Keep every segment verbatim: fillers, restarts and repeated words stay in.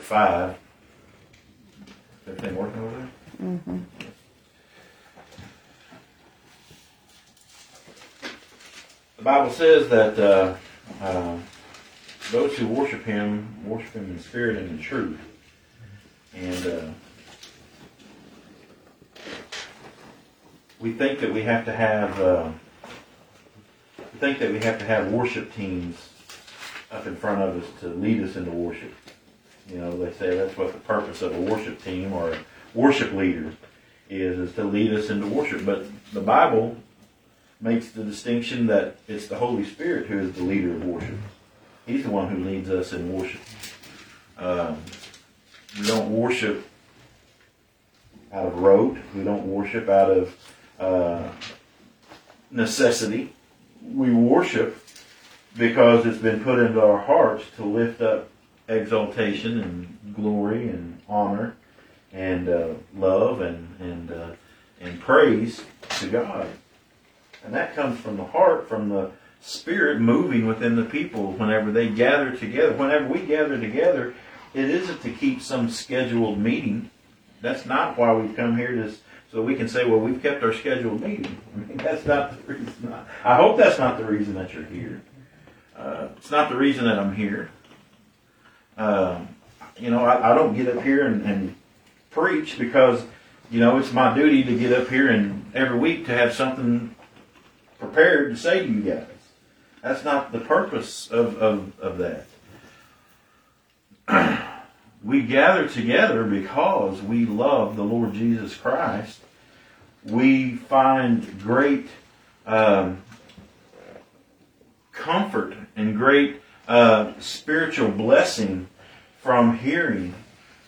five. Everything working over there? Mm-hmm. The Bible says that uh, uh, those who worship Him, worship Him in spirit and in truth. And uh, we think that we have to have uh, we think that we have to have worship teams up in front of us to lead us into worship. You know, they say that's what the purpose of a worship team or a worship leader is, is to lead us into worship. But the Bible makes the distinction that it's the Holy Spirit who is the leader of worship. He's the one who leads us in worship. Um, we don't worship out of rote. We don't worship out of uh, necessity. We worship because it's been put into our hearts to lift up exaltation and glory and honor and uh, love and and uh, and praise to God, and that comes from the heart, from the Spirit moving within the people. Whenever they gather together, whenever we gather together, it isn't to keep some scheduled meeting. That's not why we come here, to so we can say, well, we've kept our scheduled meeting. I mean, that's not the reason. I, I hope that's not the reason that you're here. Uh, it's not the reason that I'm here. Um, you know, I, I don't get up here and, and preach because, you know, it's my duty to get up here and every week to have something prepared to say to you guys. That's not the purpose of, of, of that. We gather together because we love the Lord Jesus Christ. We find great um, comfort and great Uh, spiritual blessing from hearing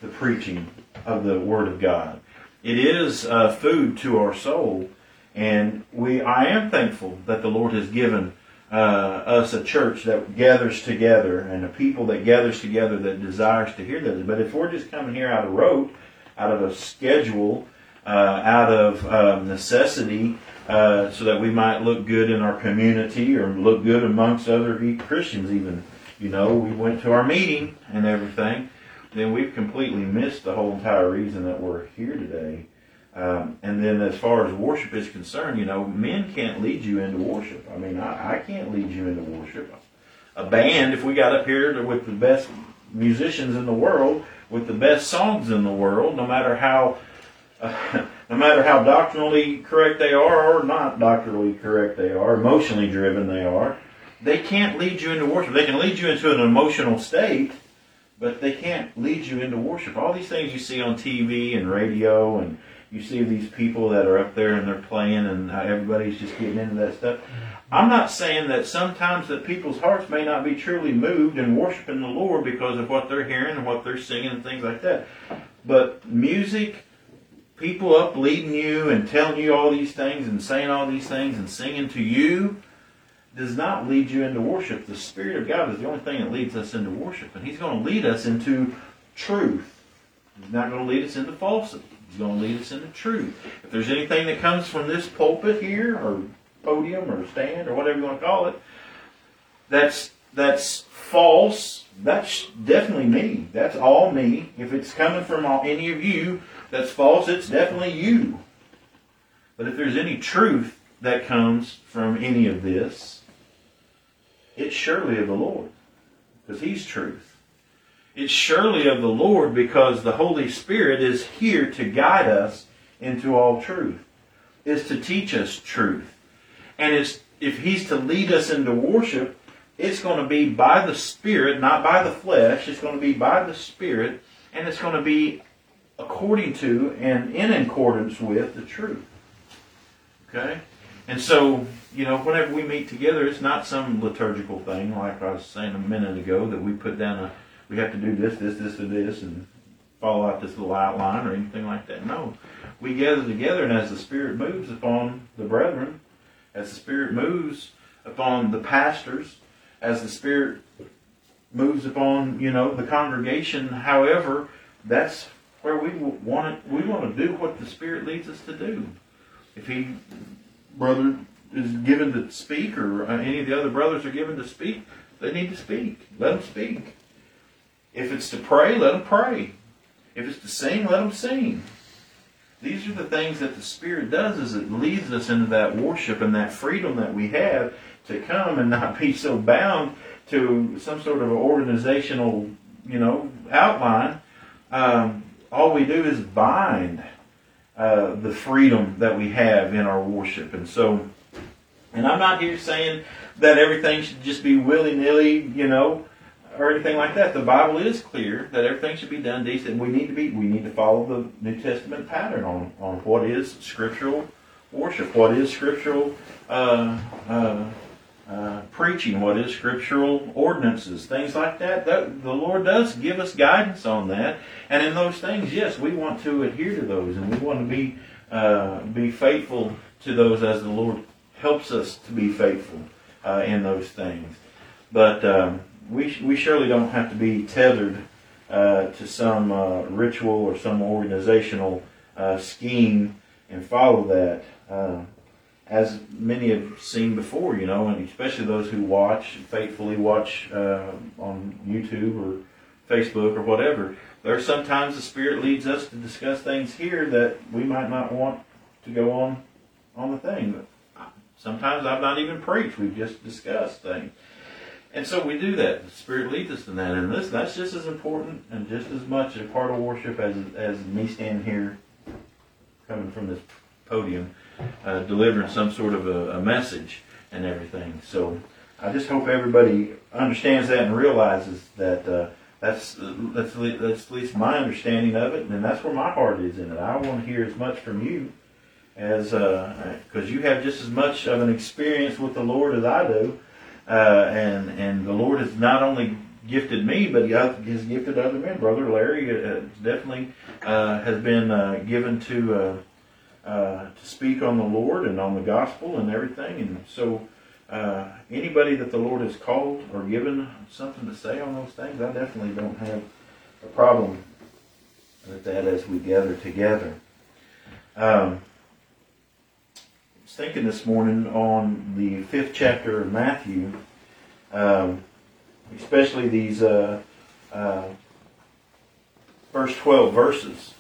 the preaching of the Word of God. It is uh, food to our soul, and we. I am thankful that the Lord has given uh, us a church that gathers together and a people that gathers together that desires to hear that. But if we're just coming here out of rote, out of a schedule, uh, out of uh, necessity, Uh, so that we might look good in our community or look good amongst other Christians even. You know, we went to our meeting and everything. Then we've completely missed the whole entire reason that we're here today. Um, and then as far as worship is concerned, you know, men can't lead you into worship. I mean, I, I can't lead you into worship. A band, if we got up here to, with the best musicians in the world, with the best songs in the world, no matter how... Uh, no matter how doctrinally correct they are or not doctrinally correct they are, emotionally driven they are, they can't lead you into worship. They can lead you into an emotional state, but they can't lead you into worship. All these things you see on T V and radio, and you see these people that are up there and they're playing and everybody's just getting into that stuff. I'm not saying that sometimes that people's hearts may not be truly moved in worshiping the Lord because of what they're hearing and what they're singing and things like that. But music... people up leading you and telling you all these things and saying all these things and singing to you does not lead you into worship. The Spirit of God is the only thing that leads us into worship. And He's going to lead us into truth. He's not going to lead us into falsity. He's going to lead us into truth. If there's anything that comes from this pulpit here or podium or stand or whatever you want to call it, that's that's false, that's definitely me. That's all me. If it's coming from all, any of you, that's false, it's definitely you. But if there's any truth that comes from any of this, it's surely of the Lord, because He's truth. It's surely of the Lord because the Holy Spirit is here to guide us into all truth, is to teach us truth. And it's, if He's to lead us into worship, it's going to be by the Spirit, not by the flesh. It's going to be by the Spirit, and it's going to be according to and in accordance with the truth. Okay? And so, you know, whenever we meet together, it's not some liturgical thing like I was saying a minute ago that we put down a, we have to do this, this, this, and this, and follow out this little outline or anything like that. No. We gather together, and as the Spirit moves upon the brethren, as the Spirit moves upon the pastors, as the Spirit moves upon, you know, the congregation, however, that's where we want it, we want to do what the Spirit leads us to do. If he, brother, is given to speak, or any of the other brothers are given to speak, they need to speak. Let them speak. If it's to pray, let them pray. If it's to sing, let them sing. These are the things that the Spirit does, is it leads us into that worship and that freedom that we have to come and not be so bound to some sort of organizational, you know, outline. Um, all we do is bind uh, the freedom that we have in our worship. And so, and I'm not here saying that everything should just be willy-nilly, you know, or anything like that. The Bible is clear that everything should be done decent. We need to be, we need to follow the New Testament pattern on, on what is scriptural worship, what is scriptural uh, uh, uh, preaching, what is scriptural ordinances, things like that. That the Lord does give us guidance on that, and in those things, yes, we want to adhere to those, and we want to be uh, be faithful to those as the Lord helps us to be faithful uh, in those things. But um, We we surely don't have to be tethered uh, to some uh, ritual or some organizational uh, scheme and follow that. Uh, as many have seen before, you know, and especially those who watch, faithfully watch uh, on YouTube or Facebook or whatever, there's sometimes the Spirit leads us to discuss things here that we might not want to go on on the thing. Sometimes I've not even preached, we've just discussed things. And so we do that. The Spirit leads us in that. And this, that's just as important and just as much a part of worship as as me standing here, coming from this podium, uh, delivering some sort of a, a message and everything. So I just hope everybody understands that and realizes that uh, that's, uh, that's, that's at least my understanding of it. And that's where my heart is in it. I want to hear as much from you as, because uh, you have just as much of an experience with the Lord as I do. Uh, and and the Lord has not only gifted me, but He has gifted other men. Brother Larry uh, definitely uh, has been uh, given to uh, uh, to speak on the Lord and on the gospel and everything. And so, uh, anybody that the Lord has called or given something to say on those things, I definitely don't have a problem with that as we gather together. Um, thinking this morning on the fifth chapter of Matthew, um, especially these uh, uh, first twelve verses.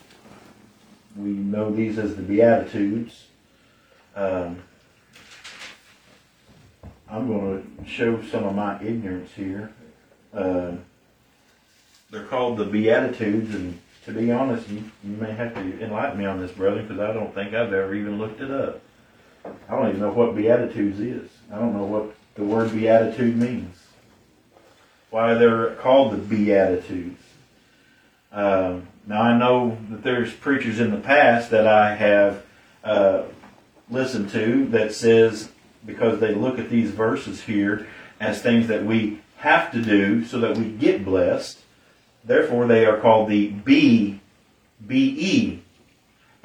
We know these as the Beatitudes. Um, I'm going to show some of my ignorance here. Uh, they're called the Beatitudes, and to be honest, you, you may have to enlighten me on this, brother, because I don't think I've ever even looked it up. I don't even know what Beatitudes is. I don't know what the word Beatitude means. Why they're called the Beatitudes. Uh, now I know that there's preachers in the past that I have uh, listened to that says, because they look at these verses here as things that we have to do so that we get blessed, therefore they are called the B, B-E.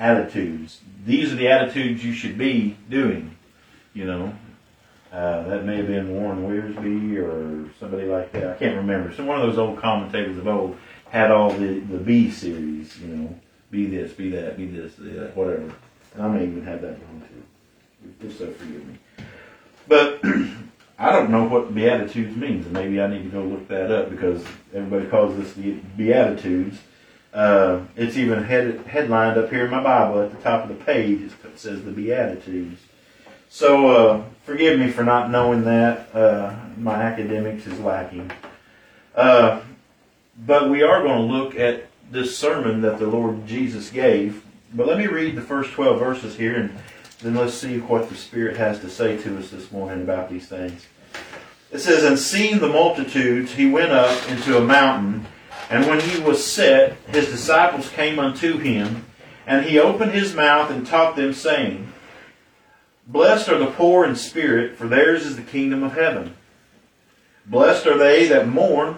Attitudes. These are the attitudes you should be doing. You know, uh, that may have been Warren Wiersbe or somebody like that. I can't remember. So one of those old commentators of old had all the, the B series. You know, be this, be that, be this, be that, whatever. And I may even have that one too. If so, forgive me. But I don't know what Beatitudes means, and maybe I need to go look that up because everybody calls this the Beatitudes. Uh, it's even head, headlined up here in my Bible at the top of the page. It says the Beatitudes. So uh, forgive me for not knowing that. Uh, my academics is lacking. Uh, but we are going to look at this sermon that the Lord Jesus gave. But let me read the first twelve verses here, and then let's see what the Spirit has to say to us this morning about these things. It says, "And seeing the multitudes, he went up into a mountain. And when he was set, his disciples came unto him, and he opened his mouth and taught them, saying, Blessed are the poor in spirit, for theirs is the kingdom of heaven. Blessed are they that mourn,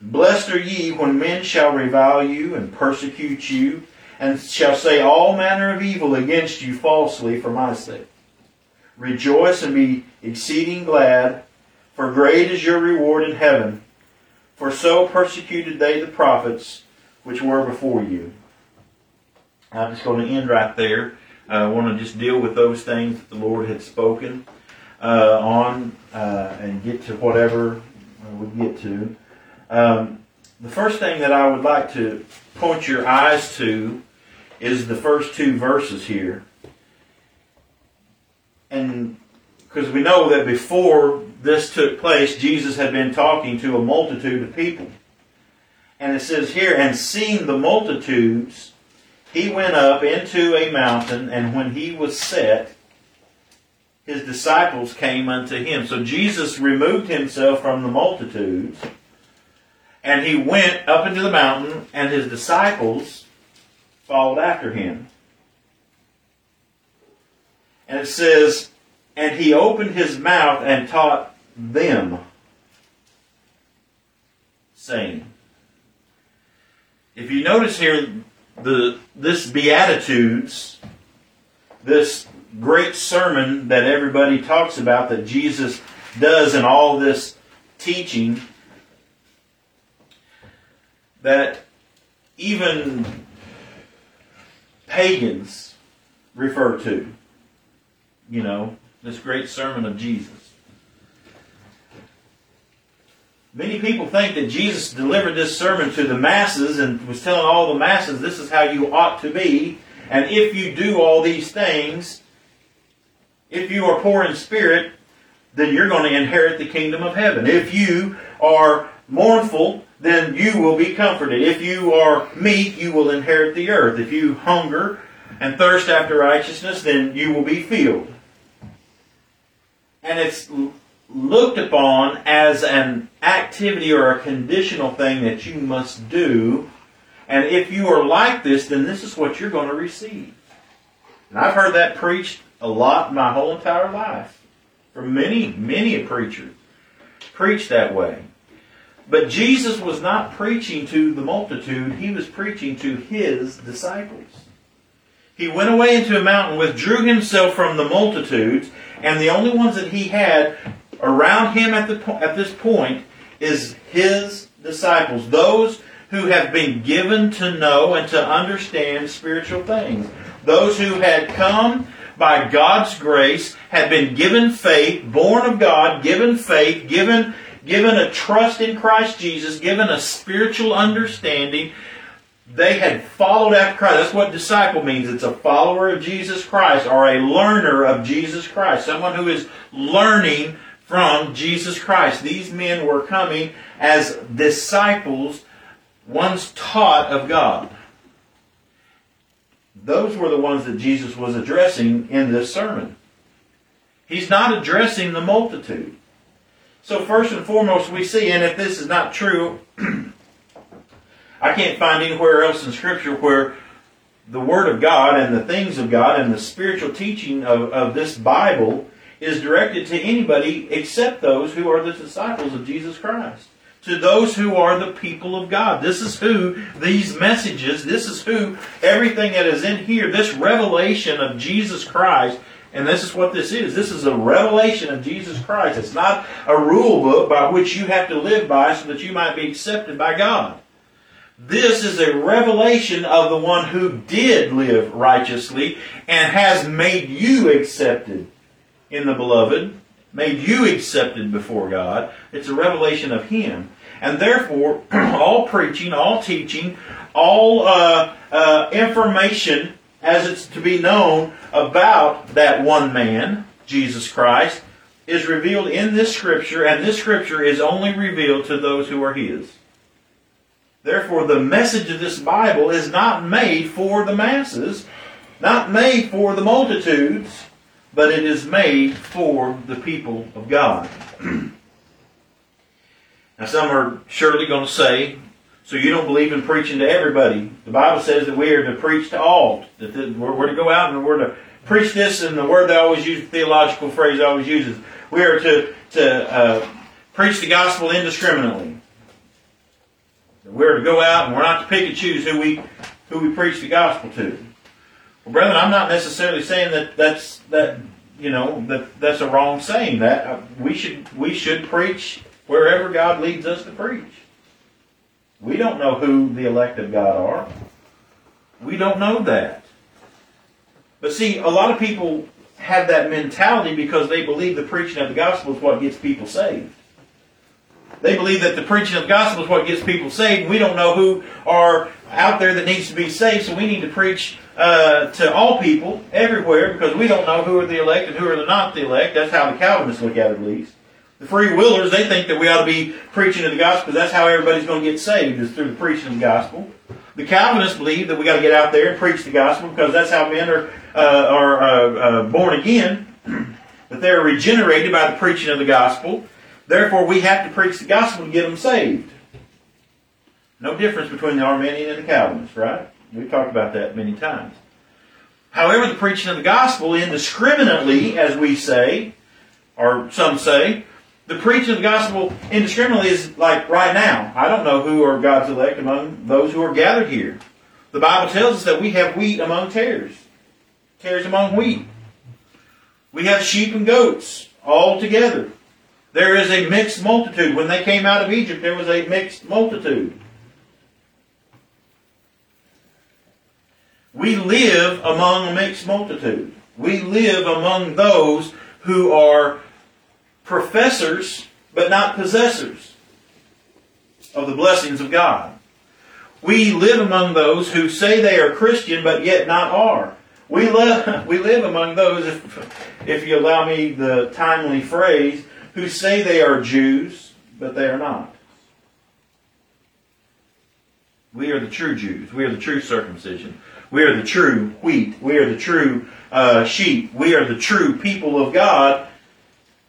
Blessed are ye when men shall revile you and persecute you, and shall say all manner of evil against you falsely for my sake. Rejoice and be exceeding glad, for great is your reward in heaven. For so persecuted they the prophets which were before you. I'm just going to end right there. I uh, want to just deal with those things that the Lord had spoken uh, on uh, and get to whatever we get to. Um, the first thing that I would like to point your eyes to is the first two verses here. And because we know that before this took place, Jesus had been talking to a multitude of people. And it says here, and seeing the multitudes, he went up into a mountain, and when he was set, his disciples came unto him. So Jesus removed himself from the multitudes, and he went up into the mountain, and his disciples followed after him. And it says, and he opened his mouth and taught them, saying. If you notice here, the this Beatitudes, this great sermon that everybody talks about that Jesus does in all this teaching, that even pagans refer to, you know, this great sermon of Jesus. Many people think that Jesus delivered this sermon to the masses and was telling all the masses, this is how you ought to be, and if you do all these things, if you are poor in spirit, then you're going to inherit the kingdom of heaven. If you are mournful, then you will be comforted. If you are meek, you will inherit the earth. If you hunger and thirst after righteousness, then you will be filled. And it's looked upon as an activity or a conditional thing that you must do. And if you are like this, then this is what you're going to receive. And I've heard that preached a lot my whole entire life. From many, many a preacher preached that way. But Jesus was not preaching to the multitude. He was preaching to his disciples. He went away into a mountain, withdrew himself from the multitudes, and the only ones that he had around him at the po- at this point is his disciples, those who have been given to know and to understand spiritual things, those who had come by God's grace, had been given faith, born of God, given faith, given, given a trust in Christ Jesus, given a spiritual understanding. They had followed after Christ. That's what disciple means. It's a follower of Jesus Christ or a learner of Jesus Christ. Someone who is learning from Jesus Christ. These men were coming as disciples, ones taught of God. Those were the ones that Jesus was addressing in this sermon. He's not addressing the multitude. So first and foremost we see, and if this is not true, I can't find anywhere else in Scripture where the Word of God and the things of God and the spiritual teaching of, of this Bible is directed to anybody except those who are the disciples of Jesus Christ, to those who are the people of God. This is who these messages, this is who everything that is in here, this revelation of Jesus Christ, and this is what this is. This is a revelation of Jesus Christ. It's not a rule book by which you have to live by so that you might be accepted by God. This is a revelation of the one who did live righteously and has made you accepted in the beloved, made you accepted before God. It's a revelation of Him. And therefore, all preaching, all teaching, all uh, uh, information as it's to be known about that one man, Jesus Christ, is revealed in this Scripture, and this Scripture is only revealed to those who are His. Therefore, the message of this Bible is not made for the masses, not made for the multitudes, but it is made for the people of God. Now, some are surely going to say, so you don't believe in preaching to everybody. The Bible says that we are to preach to all, that we're to go out and we're to preach this, and the word they always use, the theological phrase they always uses, we are to, to uh, preach the gospel indiscriminately. So we're to go out and we're not to pick and choose who we who we preach the gospel to. Well, brethren, I'm not necessarily saying that that's that you know that that's a wrong saying. That we should we should preach wherever God leads us to preach. We don't know who the elect of God are. We don't know that. But see, a lot of people have that mentality because they believe the preaching of the gospel is what gets people saved. They believe that the preaching of the gospel is what gets people saved, and we don't know who are out there that needs to be saved, so we need to preach uh, to all people everywhere because we don't know who are the elect and who are the not the elect. That's how the Calvinists look at it, at least. The free willers, they think that we ought to be preaching of the gospel because that's how everybody's going to get saved, is through the preaching of the gospel. The Calvinists believe that we got to get out there and preach the gospel because that's how men are uh, are uh, uh, born again, that they're regenerated by the preaching of the gospel. Therefore, we have to preach the gospel to get them saved. No difference between the Arminian and the Calvinist, right? We've talked about that many times. However, the preaching of the gospel indiscriminately, as we say, or some say, the preaching of the gospel indiscriminately is like right now. I don't know who are God's elect among those who are gathered here. The Bible tells us that we have wheat among tares. Tares among wheat. We have sheep and goats all together. There is a mixed multitude. When they came out of Egypt, there was a mixed multitude. We live among a mixed multitude. We live among those who are professors, but not possessors of the blessings of God. We live among those who say they are Christian, but yet not are. We, love, we live among those, if, if you allow me the timely phrase, who say they are Jews, but they are not. We are the true Jews. We are the true circumcision. We are the true wheat. We are the true uh, sheep. We are the true people of God.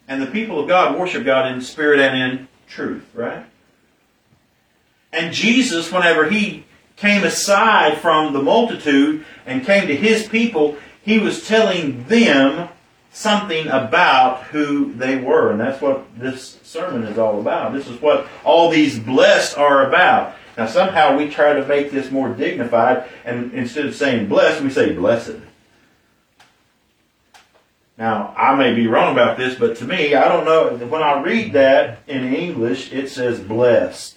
And the people of God worship God in spirit and in truth, right? And Jesus, whenever He came aside from the multitude and came to His people, He was telling them something about who they were. And that's what this sermon is all about. This is what all these blessed are about. Now somehow we try to make this more dignified, and instead of saying blessed, we say blessed. Now, I may be wrong about this, but to me, I don't know. When I read that in English, it says blessed.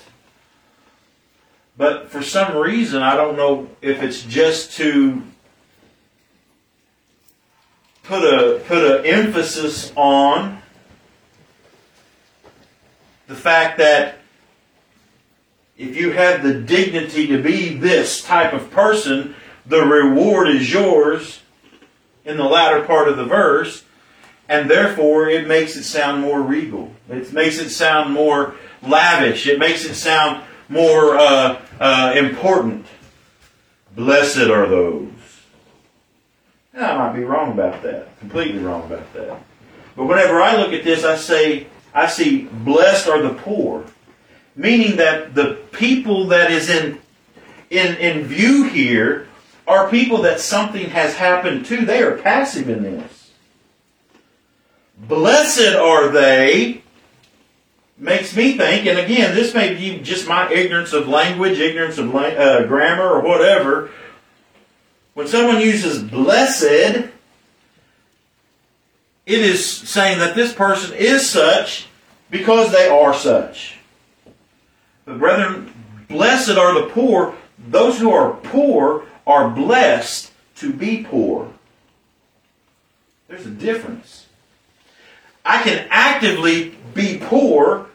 But for some reason, I don't know if it's just to put a put an emphasis on the fact that if you have the dignity to be this type of person, the reward is yours, in the latter part of the verse, and therefore it makes it sound more regal. It makes it sound more lavish. It makes it sound more uh, uh, important. Blessed are those. Now, I might be wrong about that. Completely wrong about that. But whenever I look at this, I say, I see blessed are the poor, meaning that the people that is in in in view here are people that something has happened to. They are passive in this. Blessed are they, makes me think, and again, this may be just my ignorance of language, ignorance of uh, grammar, or whatever. When someone uses blessed, it is saying that this person is such because they are such. But brethren, blessed are the poor. Those who are poor are blessed to be poor. There's a difference. I can actively be poor,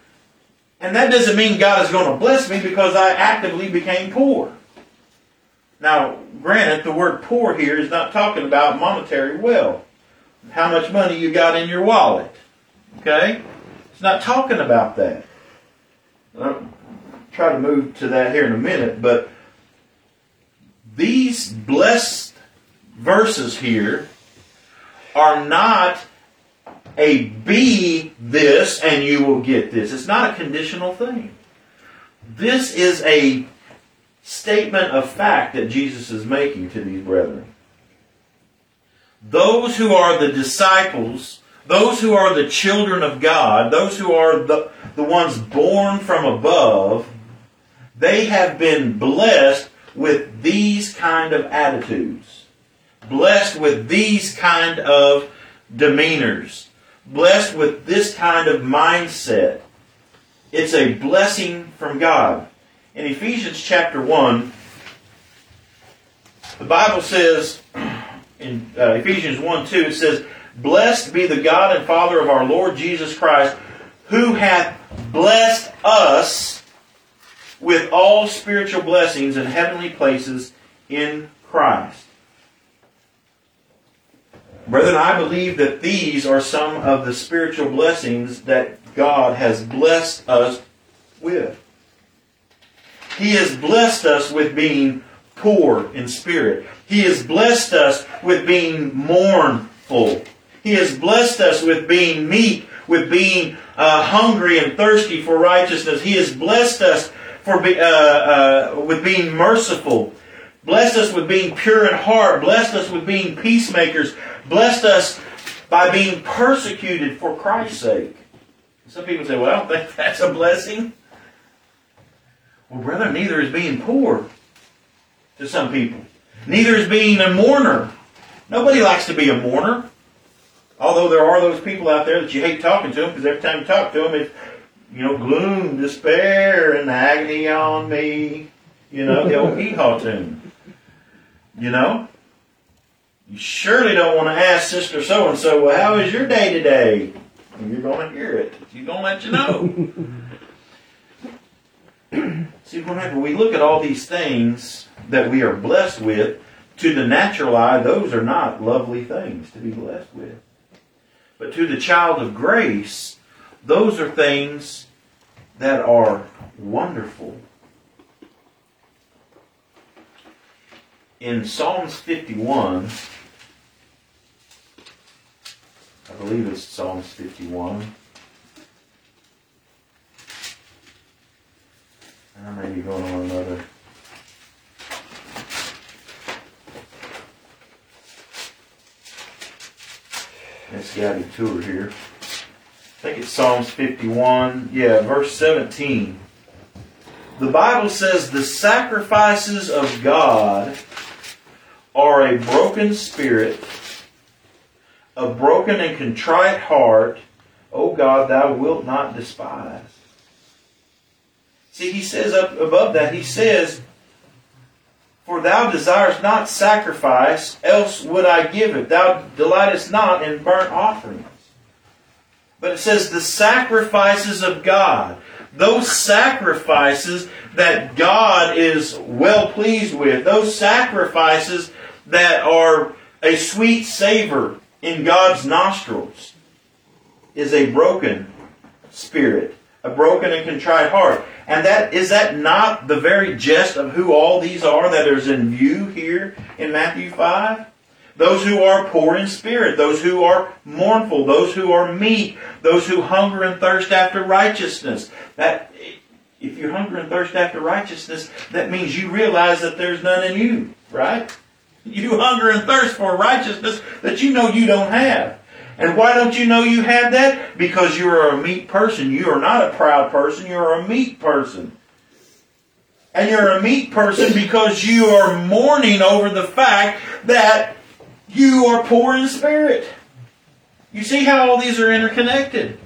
and that doesn't mean God is going to bless me because I actively became poor. Now, granted, the word poor here is not talking about monetary wealth, how much money you got in your wallet. Okay? It's not talking about that. I'll try to move to that here in a minute, but these blessed verses here are not a be this and you will get this. It's not a conditional thing. This is a statement of fact that Jesus is making to these brethren. Those who are the disciples, those who are the children of God, those who are the, the ones born from above, They have been blessed with these kind of attitudes, blessed with these kind of demeanors, blessed with this kind of mindset. It's a blessing from God. In Ephesians chapter one, the Bible says, in uh, Ephesians one two, it says, "Blessed be the God and Father of our Lord Jesus Christ, who hath blessed us with all spiritual blessings in heavenly places in Christ." Brethren, I believe that these are some of the spiritual blessings that God has blessed us with. He has blessed us with being poor in spirit. He has blessed us with being mournful. He has blessed us with being meek, with being uh, hungry and thirsty for righteousness. He has blessed us for be, uh, uh, with being merciful. Blessed us with being pure in heart. Blessed us with being peacemakers. Blessed us by being persecuted for Christ's sake. Some people say, well, I don't think that's a blessing. Well, brother, neither is being poor to some people. Neither is being a mourner. Nobody likes to be a mourner. Although there are those people out there that you hate talking to them because every time you talk to them, it's, you know, gloom, despair, and agony on me. You know, the old hee-haw tune. You know? You surely don't want to ask Sister So-and-so, well, how is your day today? And you're going to hear it. She's going to let you know. See, whenever we look at all these things that we are blessed with, to the natural eye, those are not lovely things to be blessed with. But to the child of grace, those are things that are wonderful. In Psalms fifty-one, I believe it's Psalms fifty-one, I may be going on another. It's got a tour here. I think it's Psalms fifty-one. Yeah, verse seventeen. The Bible says, "The sacrifices of God are a broken spirit, a broken and contrite heart, O God, thou wilt not despise." See, he says up above that, he says, "For thou desirest not sacrifice, else would I give it. Thou delightest not in burnt offerings." But it says the sacrifices of God. Those sacrifices that God is well pleased with. Those sacrifices that are a sweet savor in God's nostrils is a broken spirit, a broken and contrite heart. And that is that not the very gist of who all these are that is in view here in Matthew five? Those who are poor in spirit, those who are mournful, those who are meek, those who hunger and thirst after righteousness. That, if you hunger and thirst after righteousness, that means you realize that there's none in you, right? You hunger and thirst for righteousness that you know you don't have. And why don't you know you have that? Because you are a meek person. You are not a proud person. You are a meek person. And you're a meek person because you are mourning over the fact that you are poor in spirit. You see how all these are interconnected.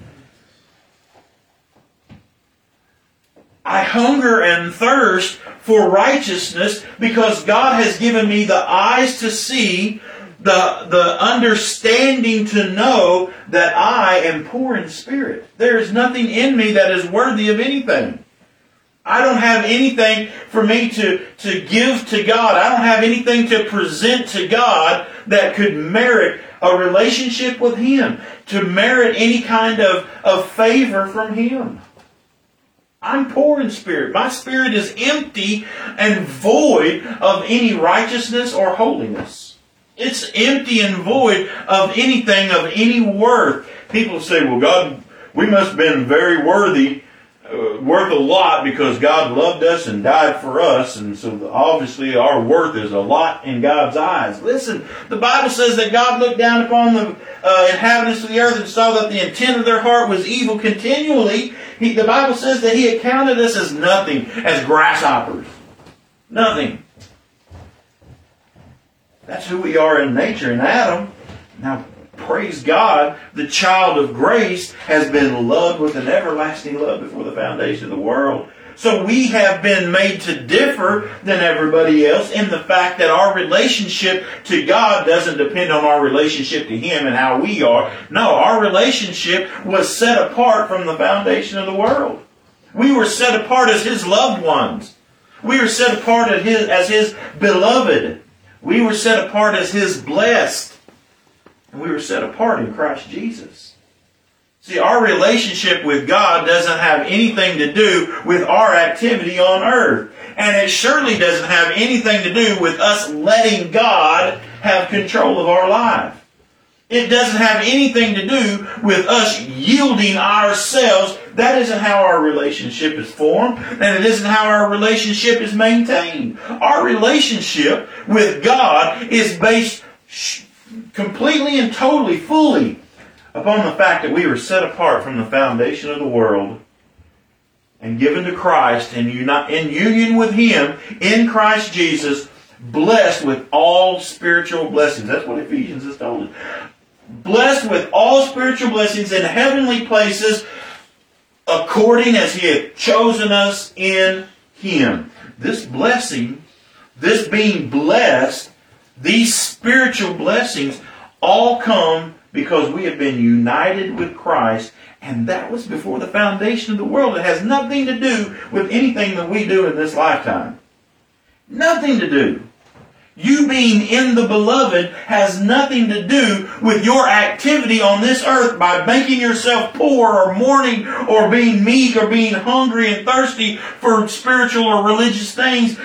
I hunger and thirst for righteousness because God has given me the eyes to see, The, the understanding to know that I am poor in spirit. There is nothing in me that is worthy of anything. I don't have anything for me to, to give to God. I don't have anything to present to God that could merit a relationship with Him, to merit any kind of, of favor from Him. I'm poor in spirit. My spirit is empty and void of any righteousness or holiness. It's empty and void of anything of any worth. People say, well, God, we must have been very worthy uh, worth a lot because God loved us and died for us, and so obviously our worth is a lot in God's eyes. Listen, the Bible says that God looked down upon the uh, inhabitants of the earth and saw that the intent of their heart was evil continually. He, the Bible says that He accounted us as nothing, as grasshoppers. Nothing. That's who we are in nature, in Adam. Now, praise God, the child of grace has been loved with an everlasting love before the foundation of the world. So we have been made to differ than everybody else in the fact that our relationship to God doesn't depend on our relationship to Him and how we are. No, our relationship was set apart from the foundation of the world. We were set apart as His loved ones. We were set apart as His, as His beloved. We were set apart as His blessed. And we were set apart in Christ Jesus. See, our relationship with God doesn't have anything to do with our activity on earth. And it surely doesn't have anything to do with us letting God have control of our life. It doesn't have anything to do with us yielding ourselves. That isn't how our relationship is formed, and it isn't how our relationship is maintained. Our relationship with God is based completely and totally, fully upon the fact that we were set apart from the foundation of the world and given to Christ and uni- in union with Him in Christ Jesus, blessed with all spiritual blessings. That's what Ephesians has told us. Blessed with all spiritual blessings in heavenly places according as He hath chosen us in Him. This blessing, this being blessed, these spiritual blessings all come because we have been united with Christ, and that was before the foundation of the world. It has nothing to do with anything that we do in this lifetime. Nothing to do. You being in the beloved has nothing to do with your activity on this earth by making yourself poor or mourning or being meek or being hungry and thirsty for spiritual or religious things.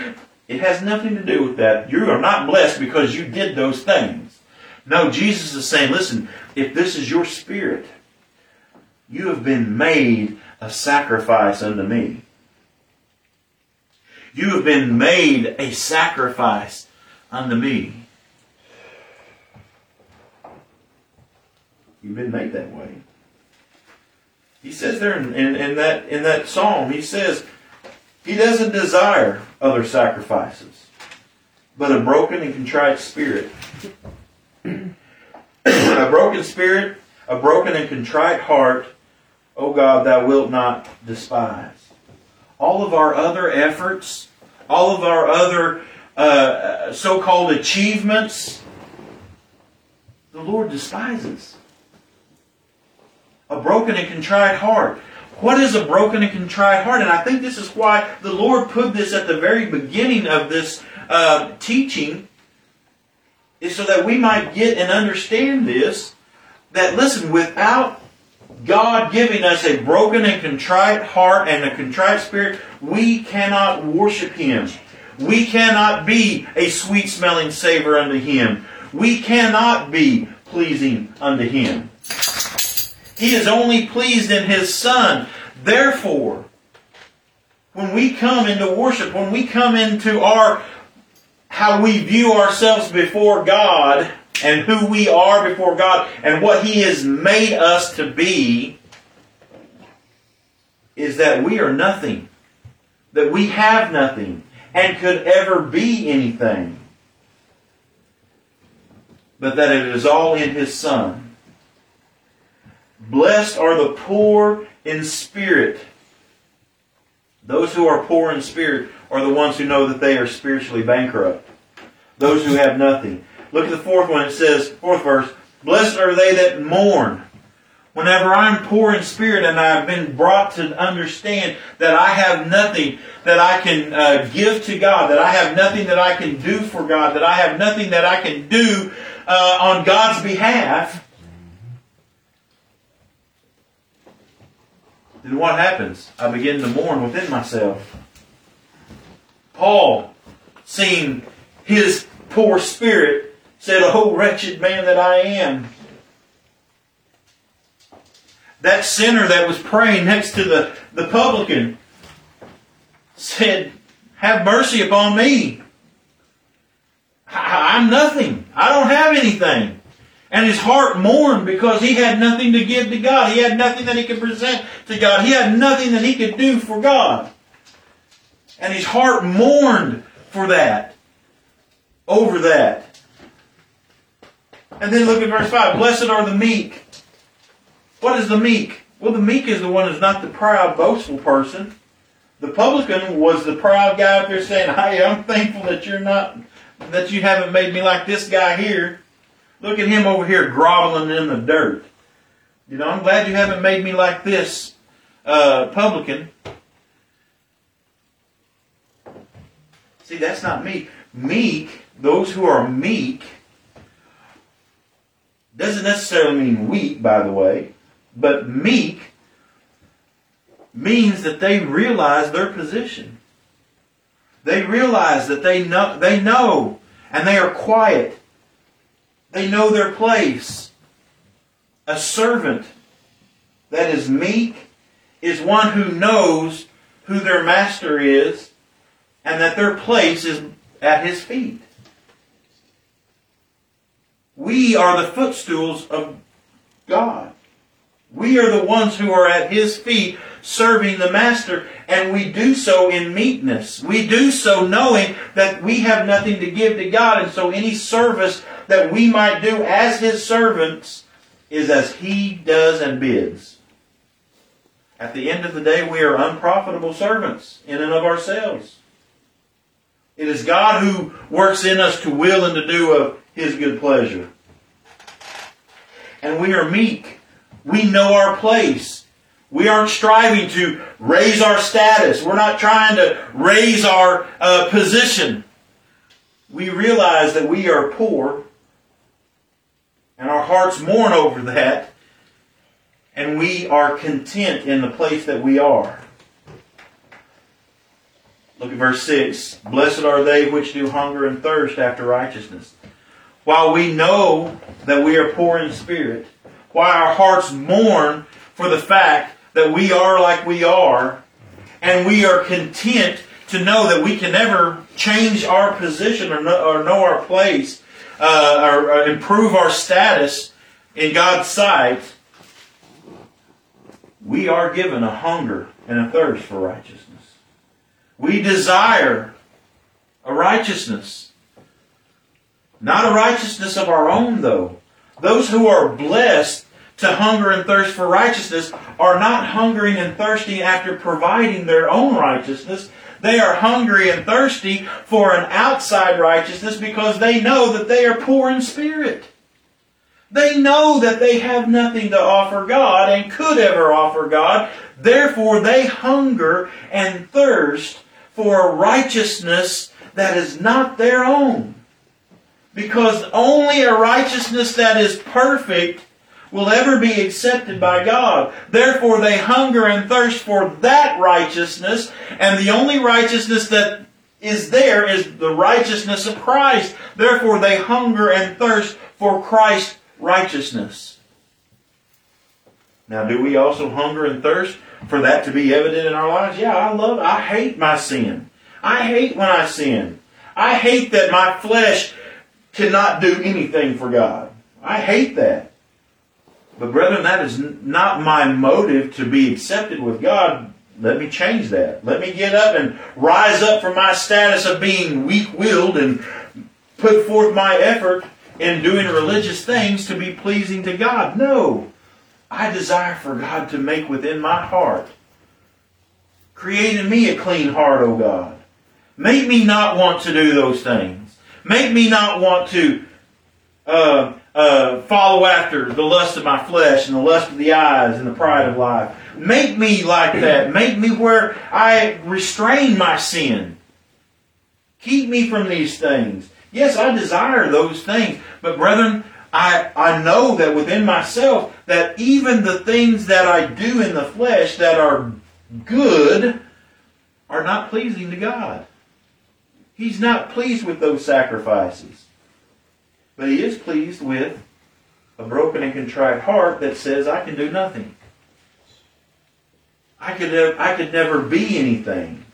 It has nothing to do with that. You are not blessed because you did those things. No, Jesus is saying, listen, if this is your spirit, you have been made a sacrifice unto me. You have been made a sacrifice unto me. You've been made that way. He says there in, in, in that in that psalm, he says, He doesn't desire other sacrifices, but a broken and contrite spirit. A broken spirit, a broken and contrite heart, O God, Thou wilt not despise. All of our other efforts, all of our other Uh, so-called achievements, the Lord despises. A broken and contrite heart. What is a broken and contrite heart? And I think this is why the Lord put this at the very beginning of this uh, teaching, is so that we might get and understand this, that listen, without God giving us a broken and contrite heart and a contrite spirit, we cannot worship Him. We cannot be a sweet-smelling savor unto Him. We cannot be pleasing unto Him. He is only pleased in His Son. Therefore, when we come into worship, when we come into our how we view ourselves before God and who we are before God and what He has made us to be, is that we are nothing, that we have nothing, and could ever be anything, but that it is all in His Son. Blessed are the poor in spirit. Those who are poor in spirit are the ones who know that they are spiritually bankrupt. Those who have nothing. Look at the fourth one. It says, fourth verse, Blessed are they that mourn. Whenever I'm poor in spirit and I've been brought to understand that I have nothing that I can uh, give to God, that I have nothing that I can do for God, that I have nothing that I can do uh, on God's behalf, then what happens? I begin to mourn within myself. Paul, seeing his poor spirit, said, Oh, wretched man that I am. that sinner that was praying next to the, the publican said, "Have mercy upon me. I, I'm nothing. I don't have anything." And his heart mourned because he had nothing to give to God. He had nothing that he could present to God. He had nothing that he could do for God. And his heart mourned for that, over that. And then look at verse five. Blessed are the meek. What is the meek? Well, the meek is the one who's not the proud, boastful person. The publican was the proud guy up there saying, "Hey, I'm thankful that you're not, that you haven't made me like this guy here. Look at him over here groveling in the dirt. You know, I'm glad you haven't made me like this uh, publican." See, that's not meek. Meek, those who are meek, doesn't necessarily mean weak, by the way, but meek means that they realize their position. They realize that they know, they know, and they are quiet. They know their place. A servant that is meek is one who knows who their master is and that their place is at his feet. We are the footstools of God. We are the ones who are at his feet serving the master, and we do so in meekness. We do so knowing that we have nothing to give to God, and so any service that we might do as his servants is as he does and bids. At the end of the day, we are unprofitable servants in and of ourselves. It is God who works in us to will and to do of his good pleasure. And we are meek. We know our place. We aren't striving to raise our status. We're not trying to raise our uh, position. We realize that we are poor, and our hearts mourn over that, and we are content in the place that we are. Look at verse six. Blessed are they which do hunger and thirst after righteousness. While we know that we are poor in spirit, while our hearts mourn for the fact that we are like we are, and we are content to know that we can never change our position or know, or know our place uh, or, or improve our status in God's sight, we are given a hunger and a thirst for righteousness. We desire a righteousness. Not a righteousness of our own, though. Those who are blessed to hunger and thirst for righteousness are not hungering and thirsting after providing their own righteousness. They are hungry and thirsty for an outside righteousness because they know that they are poor in spirit. They know that they have nothing to offer God and could ever offer God. Therefore, they hunger and thirst for a righteousness that is not their own. Because only a righteousness that is perfect will ever be accepted by God. Therefore, they hunger and thirst for that righteousness, and the only righteousness that is there is the righteousness of Christ. Therefore, they hunger and thirst for Christ's righteousness. Now, do we also hunger and thirst for that to be evident in our lives? Yeah, I love, I hate my sin. I hate when I sin. I hate that my flesh cannot do anything for God. I hate that. But brethren, that is not my motive to be accepted with God. Let me change that. Let me get up and rise up from my status of being weak-willed and put forth my effort in doing religious things to be pleasing to God. No. I desire for God to make within my heart. Create in me a clean heart, O God. Make me not want to do those things. Make me not want to uh, uh, follow after the lust of my flesh and the lust of the eyes and the pride of life. Make me like that. Make me where I restrain my sin. Keep me from these things. Yes, I desire those things. But brethren, I, I know that within myself that even the things that I do in the flesh that are good are not pleasing to God. He's not pleased with those sacrifices. But he is pleased with a broken and contrite heart that says, I can do nothing. I could, I could never be anything.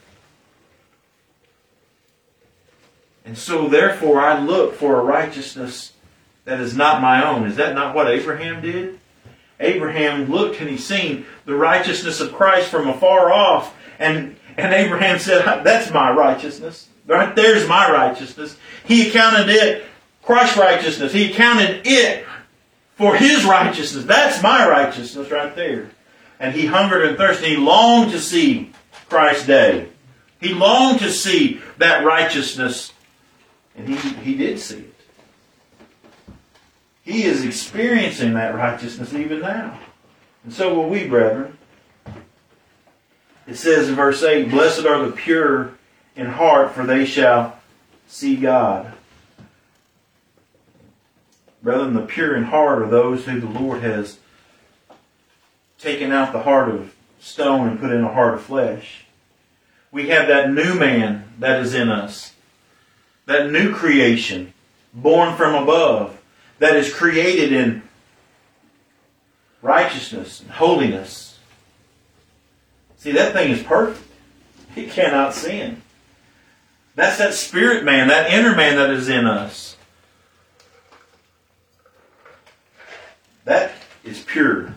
And so therefore I look for a righteousness that is not my own. Is that not what Abraham did? Abraham looked and he seen the righteousness of Christ from afar off. And, and Abraham said, that's my righteousness. Right there's my righteousness. He accounted it Christ's righteousness. He accounted it for his righteousness. That's my righteousness right there. And he hungered and thirsted. He longed to see Christ's day. He longed to see that righteousness. And he, he did see it. He is experiencing that righteousness even now. And so will we, brethren. It says in verse eight, blessed are the pure in heart, for they shall see God. Brethren, the pure in heart are those who the Lord has taken out the heart of stone and put in a heart of flesh. We have that new man that is in us. That new creation, born from above, that is created in righteousness and holiness. See, that thing is perfect. He cannot sin. That's that spirit man, that inner man that is in us. That is pure.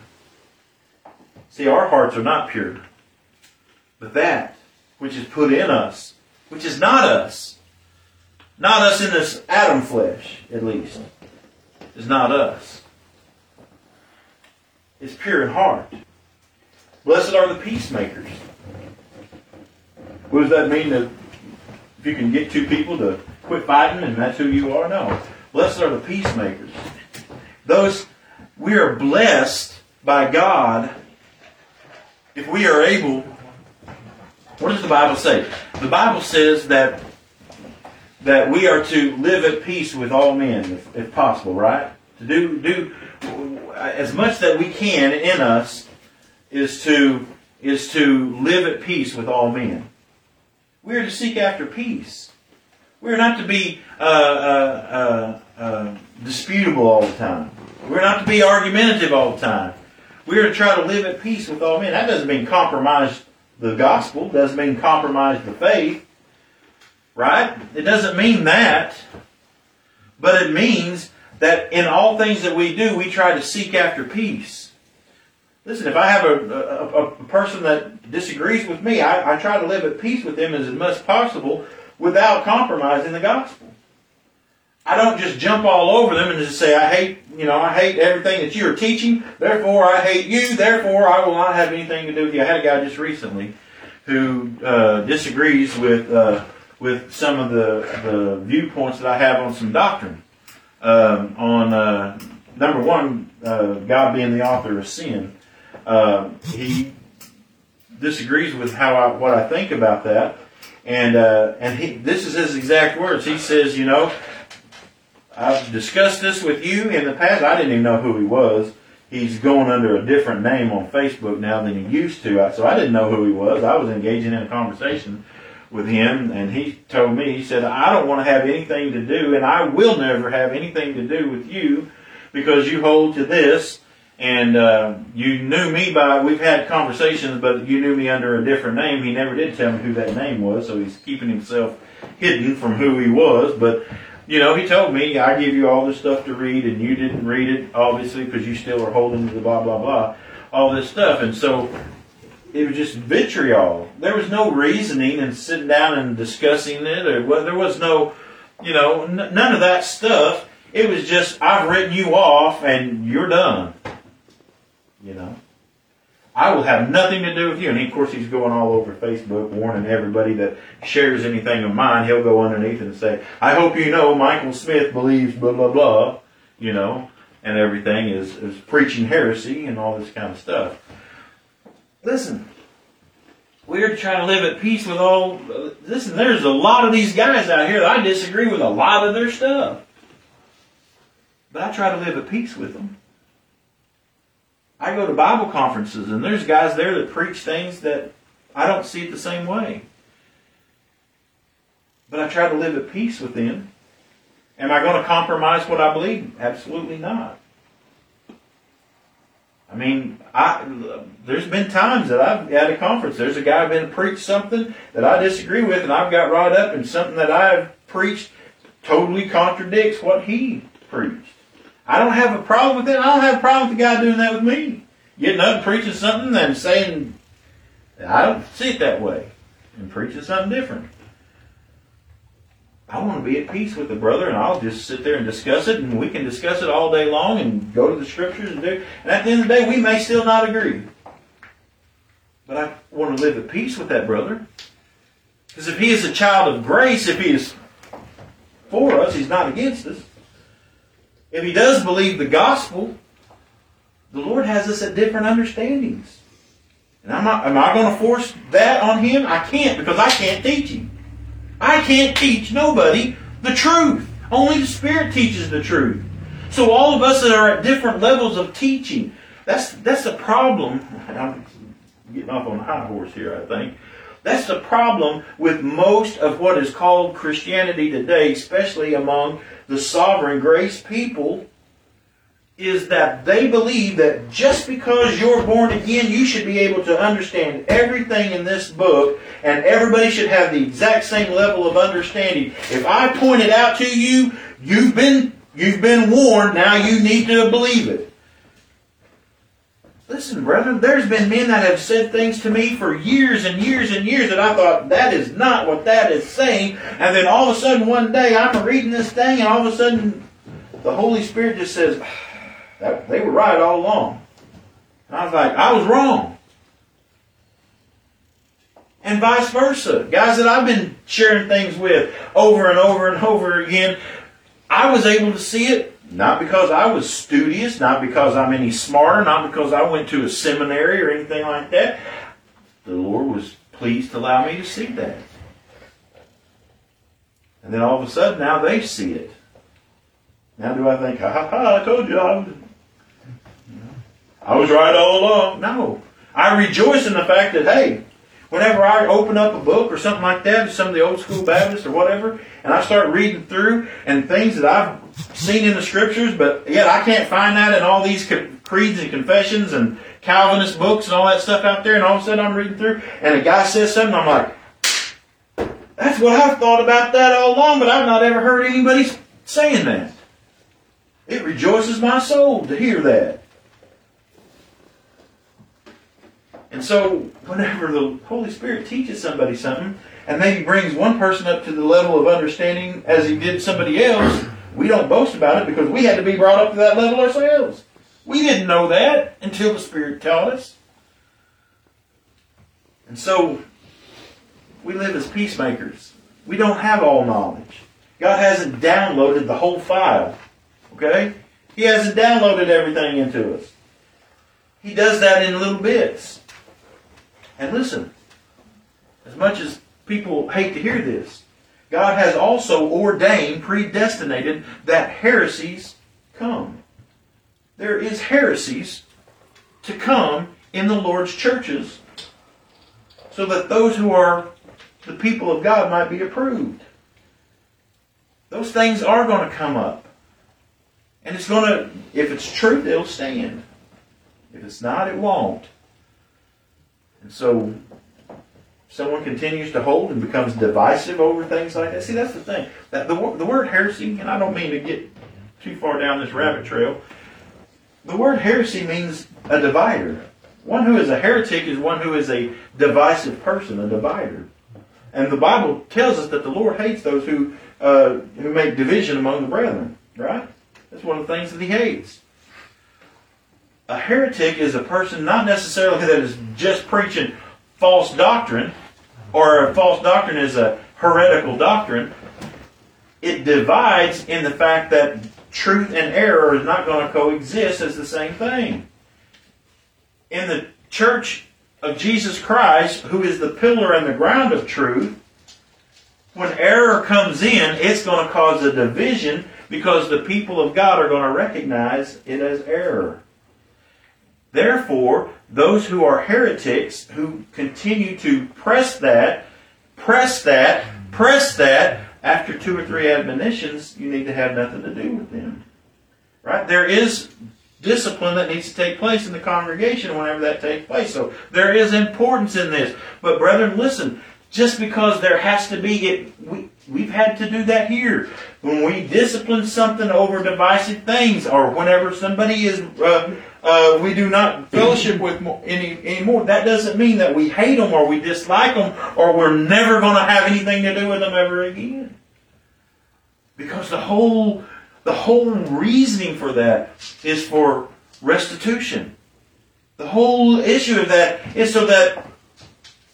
See, our hearts are not pure. But that which is put in us, which is not us, not us in this Adam flesh, at least, is not us. It's pure in heart. Blessed are the peacemakers. What does that mean, that if you can get two people to quit fighting and that's who you are? No. Blessed are the peacemakers. Those, we are blessed by God if we are able. What does the Bible say? The Bible says that that we are to live at peace with all men, if, if possible, right? To do do as much that we can in us is to is to live at peace with all men. We are to seek after peace. We are not to be uh, uh, uh, uh, disputable all the time. We're not to be argumentative all the time. We are to try to live at peace with all men. That doesn't mean compromise the gospel. It doesn't mean compromise the faith. Right? It doesn't mean that. But it means that in all things that we do, we try to seek after peace. Listen, if I have a, a, a person that disagrees with me, I, I try to live at peace with them as much as possible without compromising the gospel. I don't just jump all over them and just say, I hate, you know, I hate everything that you are teaching, therefore I hate you, therefore I will not have anything to do with you. I had a guy just recently who uh, disagrees with uh, with some of the, the viewpoints that I have on some doctrine. Um, on, uh, number one, uh, God being the author of sin. Uh, he disagrees with how I, what I think about that, and uh, and he, this is his exact words. He says, you know, I've discussed this with you in the past. I didn't even know who he was. He's going under a different name on Facebook now than he used to. So I didn't know who he was. I was engaging in a conversation with him, and he told me, he said, I don't want to have anything to do, and I will never have anything to do with you because you hold to this. And uh, you knew me by, we've had conversations, but you knew me under a different name. He never did tell me who that name was, so he's keeping himself hidden from who he was. But, you know, he told me, I give you all this stuff to read, and you didn't read it, obviously, because you still are holding to the blah, blah, blah, all this stuff. And so it was just vitriol. There was no reasoning and sitting down and discussing it. Or, well, there was no, you know, n- none of that stuff. It was just, I've written you off, and you're done. You know, I will have nothing to do with you. And of course, he's going all over Facebook warning everybody that shares anything of mine. He'll go underneath and say, I hope you know Michael Smith believes blah, blah, blah, you know, and everything is, is preaching heresy and all this kind of stuff. Listen, we're trying to live at peace with all. Listen, there's a lot of these guys out here that I disagree with a lot of their stuff. But I try to live at peace with them. I go to Bible conferences, and there's guys there that preach things that I don't see it the same way. But I try to live at peace with them. Am I going to compromise what I believe? Absolutely not. I mean, I, there's been times that I've at a conference, there's a guy been preached something that I disagree with, and I've got right up, and something that I've preached totally contradicts what he preached. I don't have a problem with it. I don't have a problem with the guy doing that with me. Getting up and preaching something and saying, I don't see it that way, and preaching something different. I want to be at peace with the brother, and I'll just sit there and discuss it, and we can discuss it all day long and go to the scriptures and do. And at the end of the day, we may still not agree. But I want to live at peace with that brother. Because if he is a child of grace, if he is for us, he's not against us. If he does believe the gospel, the Lord has us at different understandings. And I'm not, am I going to force that on him? I can't, because I can't teach him. I can't teach nobody the truth. Only the Spirit teaches the truth. So all of us that are at different levels of teaching, that's that's the problem. I'm getting off on a high horse here, I think. That's the problem with most of what is called Christianity today, especially among the sovereign grace people, is that they believe that just because you're born again, you should be able to understand everything in this book, and everybody should have the exact same level of understanding. If I point it out to you, you've been you've been warned, now you need to believe it. Listen, brethren, there's been men that have said things to me for years and years and years that I thought, that is not what that is saying, and then all of a sudden one day I'm reading this thing, and all of a sudden the Holy Spirit just says, That, they were right all along. And I was like, I was wrong. And vice versa. Guys that I've been sharing things with over and over and over again, I was able to see it, not because I was studious, not because I'm any smarter, not because I went to a seminary or anything like that. The Lord was pleased to allow me to see that. And then all of a sudden, now they see it. Now do I think, ha ha ha, I told you I was, I was right all along. No. I rejoice in the fact that, hey, whenever I open up a book or something like that, some of the old school Baptists or whatever, and I start reading through and things that I've seen in the scriptures, but yet I can't find that in all these creeds and confessions and Calvinist books and all that stuff out there, and all of a sudden I'm reading through, and a guy says something, I'm like, that's what I've thought about that all along, but I've not ever heard anybody saying that. It rejoices my soul to hear that. And so, whenever the Holy Spirit teaches somebody something, and maybe brings one person up to the level of understanding as he did somebody else, we don't boast about it because we had to be brought up to that level ourselves. We didn't know that until the Spirit taught us. And so, we live as peacemakers. We don't have all knowledge. God hasn't downloaded the whole file. Okay? He hasn't downloaded everything into us. He does that in little bits. And listen, as much as people hate to hear this, God has also ordained, predestinated, that heresies come. There is heresies to come in the Lord's churches so that those who are the people of God might be approved. Those things are going to come up. And it's going to, if it's truth, it'll stand. If it's not, it won't. And so, someone continues to hold and becomes divisive over things like that. See, that's the thing. That the, the word heresy, and I don't mean to get too far down this rabbit trail, the word heresy means a divider. One who is a heretic is one who is a divisive person, a divider. And the Bible tells us that the Lord hates those who uh, who make division among the brethren, right? That's one of the things that he hates. A heretic is a person not necessarily that is just preaching false doctrine, or a false doctrine is a heretical doctrine. It divides in the fact that truth and error is not going to coexist as the same thing. In the church of Jesus Christ, who is the pillar and the ground of truth, when error comes in, it's going to cause a division because the people of God are going to recognize it as error. Therefore, those who are heretics, who continue to press that, press that, press that, after two or three admonitions, you need to have nothing to do with them. Right? There is discipline that needs to take place in the congregation whenever that takes place. So there is importance in this. But brethren, listen, just because there has to be it, we, we've had to do that here. When we discipline something over divisive things, or whenever somebody is, uh, uh, we do not fellowship with more, any anymore, that doesn't mean that we hate them or we dislike them or we're never going to have anything to do with them ever again. Because the whole The whole reasoning for that is for restitution. The whole issue of that is so that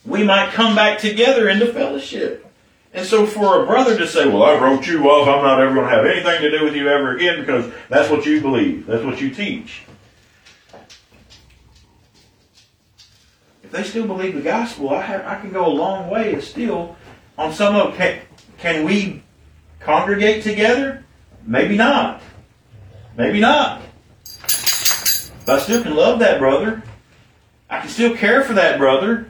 we might come back together into fellowship. And so for a brother to say, well, I wrote you off, I'm not ever going to have anything to do with you ever again because that's what you believe, that's what you teach. If they still believe the gospel, I, have, I can go a long way and still, on some level, can, can we congregate together? Maybe not. Maybe not. But I still can love that brother. I can still care for that brother.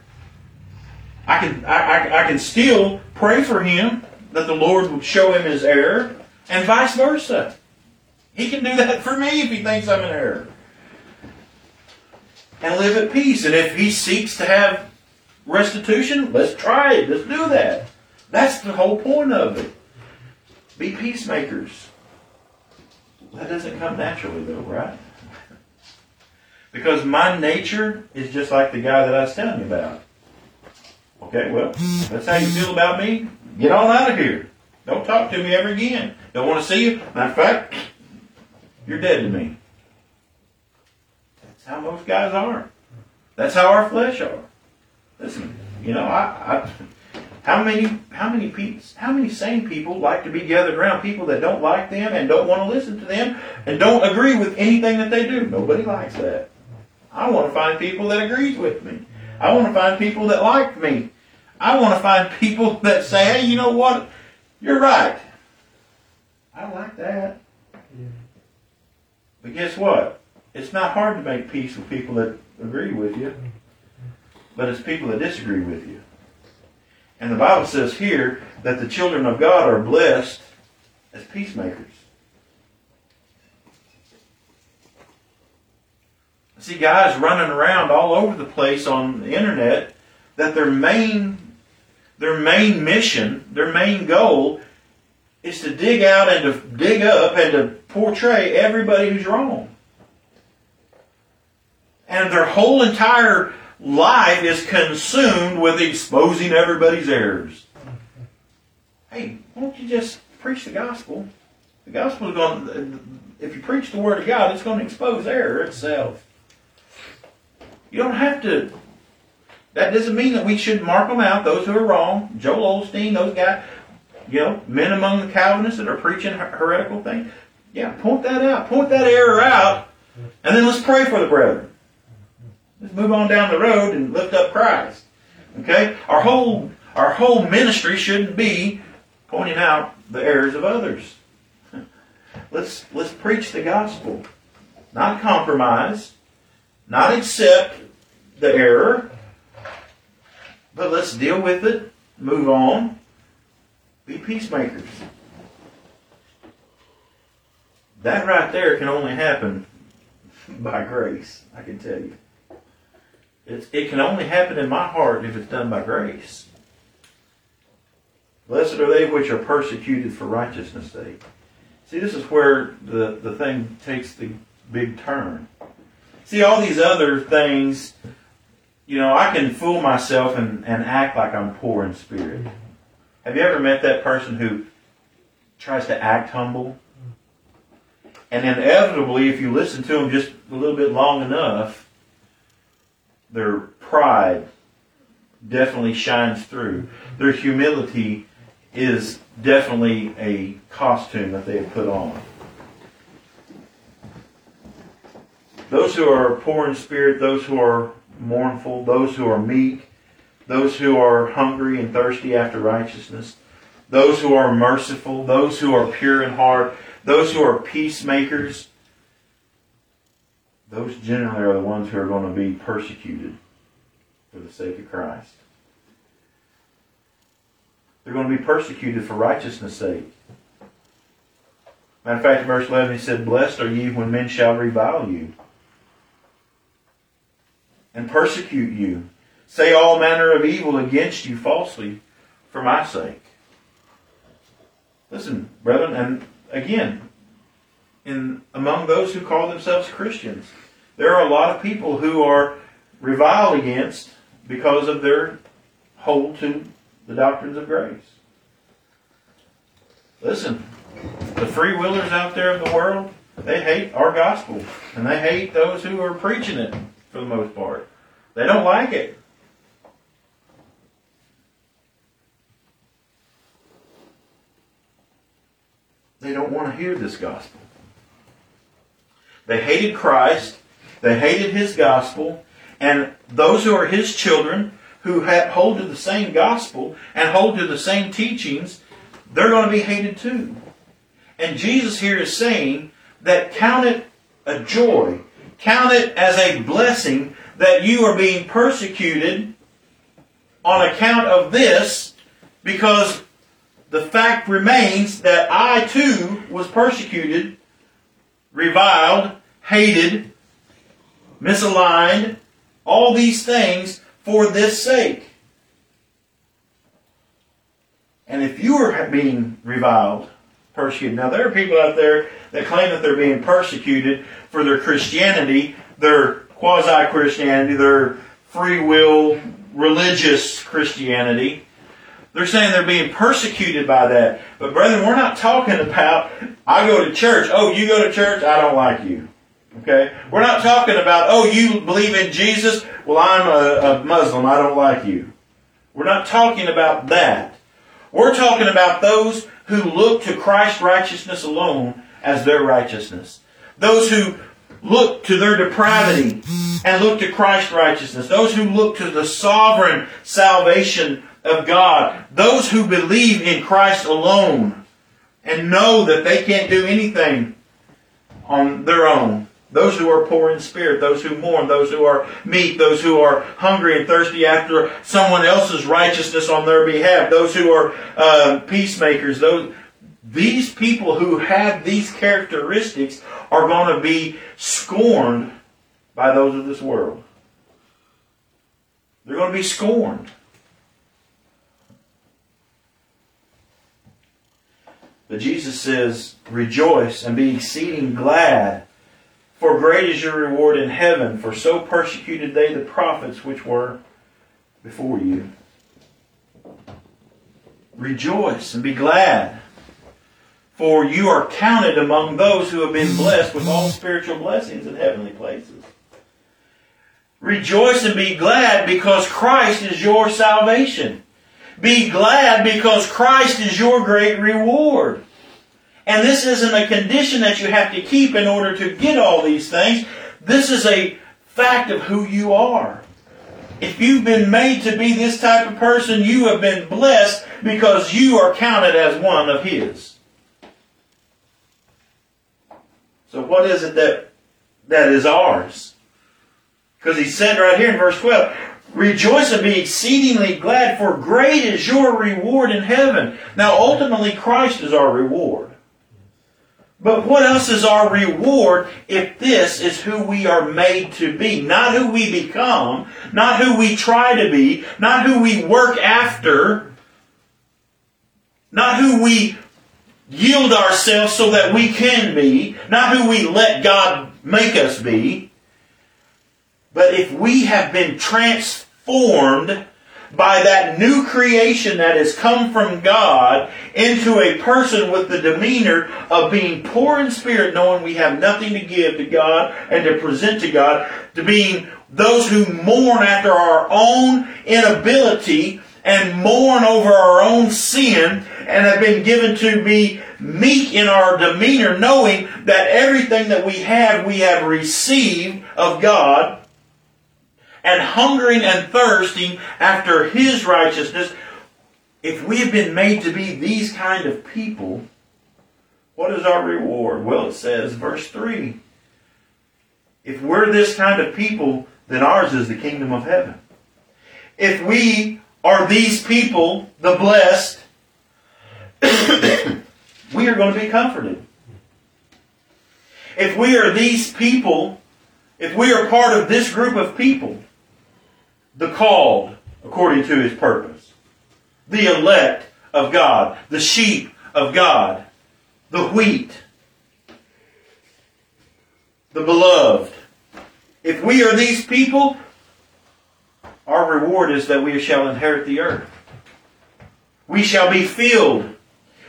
I can I, I, I can still pray for him that the Lord would show him his error, and vice versa. He can do that for me if he thinks I'm in error. And live at peace. And if he seeks to have restitution, let's try it. Let's do that. That's the whole point of it. Be peacemakers. That doesn't come naturally though, right? Because my nature is just like the guy that I was telling you about. Okay, well, that's how you feel about me? Get on out of here. Don't talk to me ever again. Don't want to see you. Matter of fact, you're dead to me. That's how most guys are. That's how our flesh are. Listen, you know, I... I How many how many people, how many sane people like to be gathered around people that don't like them and don't want to listen to them and don't agree with anything that they do? Nobody likes that. I want to find people that agrees with me. I want to find people that like me. I want to find people that say, hey, you know what? You're right. I like that. Yeah. But guess what? It's not hard to make peace with people that agree with you, but it's people that disagree with you. And the Bible says here that the children of God are blessed as peacemakers. I see guys running around all over the place on the internet that their main, their main mission, their main goal is to dig out and to dig up and to portray everybody who's wrong. And their whole entire life is consumed with exposing everybody's errors. Hey, why don't you just preach the gospel? The gospel is going to, if you preach the Word of God, it's going to expose error itself. You don't have to. That doesn't mean that we should mark them out, those who are wrong. Joel Osteen, those guys, you know, men among the Calvinists that are preaching heretical things. Yeah, point that out. Point that error out. And then let's pray for the brethren. Let's move on down the road and lift up Christ. Okay? Our whole our whole ministry shouldn't be pointing out the errors of others. Let's let's preach the gospel. Not compromise. Not accept the error. But let's deal with it. Move on. Be peacemakers. That right there can only happen by grace, I can tell you. It's, it can only happen in my heart if it's done by grace. Blessed are they which are persecuted for righteousness' sake. See, this is where the, the thing takes the big turn. See, all these other things, you know, I can fool myself and, and act like I'm poor in spirit. Have you ever met that person who tries to act humble? And inevitably, if you listen to them just a little bit long enough, their pride definitely shines through. Their humility is definitely a costume that they have put on. Those who are poor in spirit, those who are mournful, those who are meek, those who are hungry and thirsty after righteousness, those who are merciful, those who are pure in heart, those who are peacemakers, those generally are the ones who are going to be persecuted for the sake of Christ. They're going to be persecuted for righteousness' sake. Matter of fact, verse eleven, he said, "Blessed are you when men shall revile you and persecute you, say all manner of evil against you falsely for my sake." Listen, brethren, and again, in among those who call themselves Christians, there are a lot of people who are reviled against because of their hold to the doctrines of grace. Listen, the free willers out there of the world, they hate our gospel, and they hate those who are preaching it for the most part. They don't like it. They don't want to hear this gospel. They hated Christ. They hated His gospel. And those who are His children, who hold to the same gospel and hold to the same teachings, they're going to be hated too. And Jesus here is saying that count it a joy, count it as a blessing that you are being persecuted on account of this, because the fact remains that I too was persecuted, reviled, hated, misaligned, all these things for this sake. And if you are being reviled, persecuted, now there are people out there that claim that they're being persecuted for their Christianity, their quasi-Christianity, their free will, religious Christianity. They're saying they're being persecuted by that. But brethren, we're not talking about, I go to church, oh, you go to church, I don't like you. Okay? We're not talking about, oh, you believe in Jesus, well, I'm a, a Muslim, I don't like you. We're not talking about that. We're talking about those who look to Christ's righteousness alone as their righteousness. Those who look to their depravity and look to Christ's righteousness. Those who look to the sovereign salvation of God. Those who believe in Christ alone and know that they can't do anything on their own. Those who are poor in spirit, those who mourn, those who are meek, those who are hungry and thirsty after someone else's righteousness on their behalf, those who are uh, peacemakers, those these people who have these characteristics are going to be scorned by those of this world. They're going to be scorned. But Jesus says, "Rejoice and be exceeding glad, for great is your reward in heaven, for so persecuted they the prophets which were before you." Rejoice and be glad, for you are counted among those who have been blessed with all spiritual blessings in heavenly places. Rejoice and be glad because Christ is your salvation. Be glad because Christ is your great reward. And this isn't a condition that you have to keep in order to get all these things. This is a fact of who you are. If you've been made to be this type of person, you have been blessed because you are counted as one of His. So what is it that, that is ours? Because He said right here in verse twelve, "Rejoice and be exceedingly glad, for great is your reward in heaven." Now, ultimately, Christ is our reward. But what else is our reward if this is who we are made to be? Not who we become, not who we try to be, not who we work after, not who we yield ourselves so that we can be, not who we let God make us be. But if we have been transformed by that new creation that has come from God into a person with the demeanor of being poor in spirit, knowing we have nothing to give to God and to present to God, to being those who mourn after our own inability and mourn over our own sin, and have been given to be meek in our demeanor, knowing that everything that we have, we have received of God, and hungering and thirsting after His righteousness. If we have been made to be these kind of people, what is our reward? Well, it says, verse three, if we're this kind of people, then ours is the kingdom of heaven. If we are these people, the blessed, we are going to be comforted. If we are these people, if we are part of this group of people, the called according to His purpose, the elect of God, the sheep of God, the wheat, the beloved. If we are these people, our reward is that we shall inherit the earth. We shall be filled.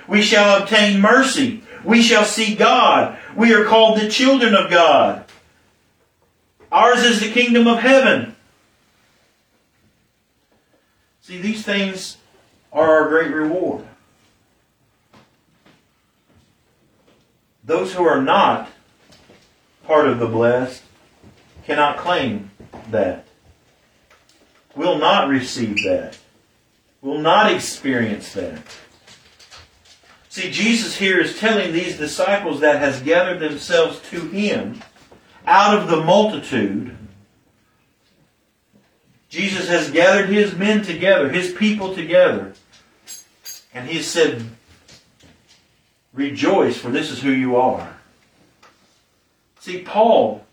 We shall obtain mercy. We shall see God. We are called the children of God. Ours is the kingdom of heaven. See, these things are our great reward. Those who are not part of the blessed cannot claim that, will not receive that, will not experience that. See, Jesus here is telling these disciples that has gathered themselves to Him out of the multitude. Jesus has gathered His men together, His people together, and He said, rejoice, for this is who you are. See, Paul,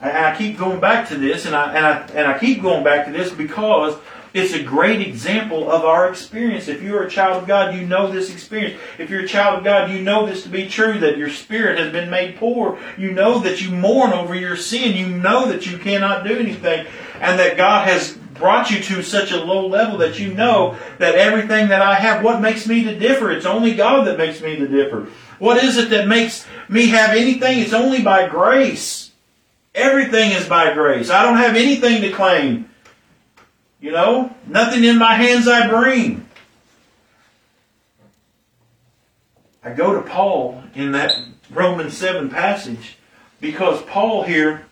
and I keep going back to this, and I and I and I keep going back to this because it's a great example of our experience. If you're a child of God, you know this experience. If you're a child of God, you know this to be true, that your spirit has been made poor. You know that you mourn over your sin. You know that you cannot do anything, and that God has brought you to such a low level that you know that everything that I have, what makes me to differ? It's only God that makes me to differ. What is it that makes me have anything? It's only by grace. Everything is by grace. I don't have anything to claim. You know, nothing in my hands I bring. I go to Paul in that Romans seven passage because Paul here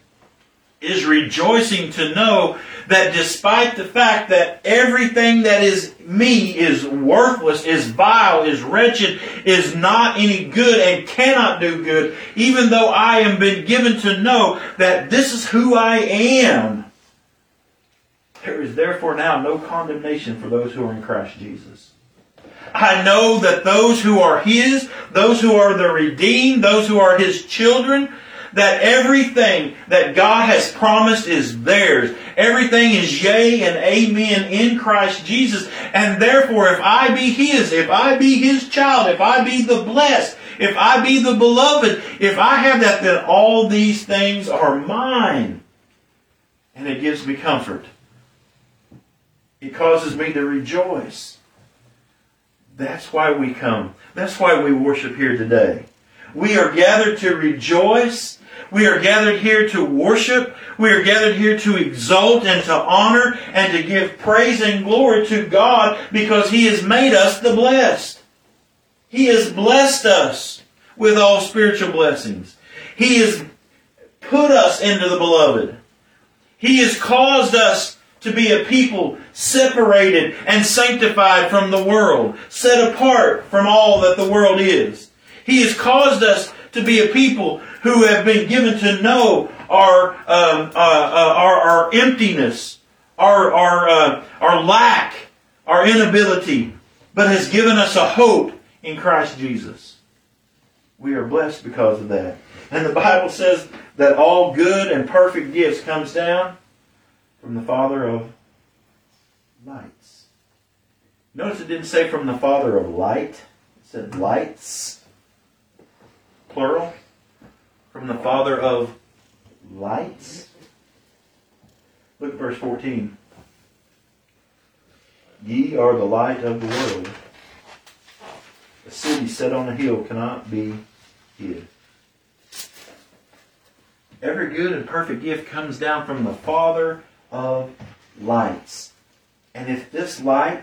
is rejoicing to know that despite the fact that everything that is me is worthless, is vile, is wretched, is not any good and cannot do good, even though I am been given to know that this is who I am, there is therefore now no condemnation for those who are in Christ Jesus. I know that those who are His, those who are the redeemed, those who are His children, that everything that God has promised is theirs. Everything is yea and amen in Christ Jesus. And therefore, if I be His, if I be His child, if I be the blessed, if I be the beloved, if I have that, then all these things are mine. And it gives me comfort. It causes me to rejoice. That's why we come. That's why we worship here today. We are gathered to rejoice. We are gathered here to worship. We are gathered here to exalt and to honor and to give praise and glory to God because He has made us the blessed. He has blessed us with all spiritual blessings. He has put us into the beloved. He has caused us to be a people separated and sanctified from the world, set apart from all that the world is. He has caused us to be a people who have been given to know our um, uh, uh, our, our emptiness, our our uh, our lack, our inability, but has given us a hope in Christ Jesus. We are blessed because of that. And the Bible says that all good and perfect gifts comes down from the Father of lights. Notice it didn't say from the Father of light. It said lights. Plural, from the Father of lights. Look at verse fourteen. Ye are the light of the world. A city set on a hill cannot be hid. Every good and perfect gift comes down from the Father of lights. And if this light,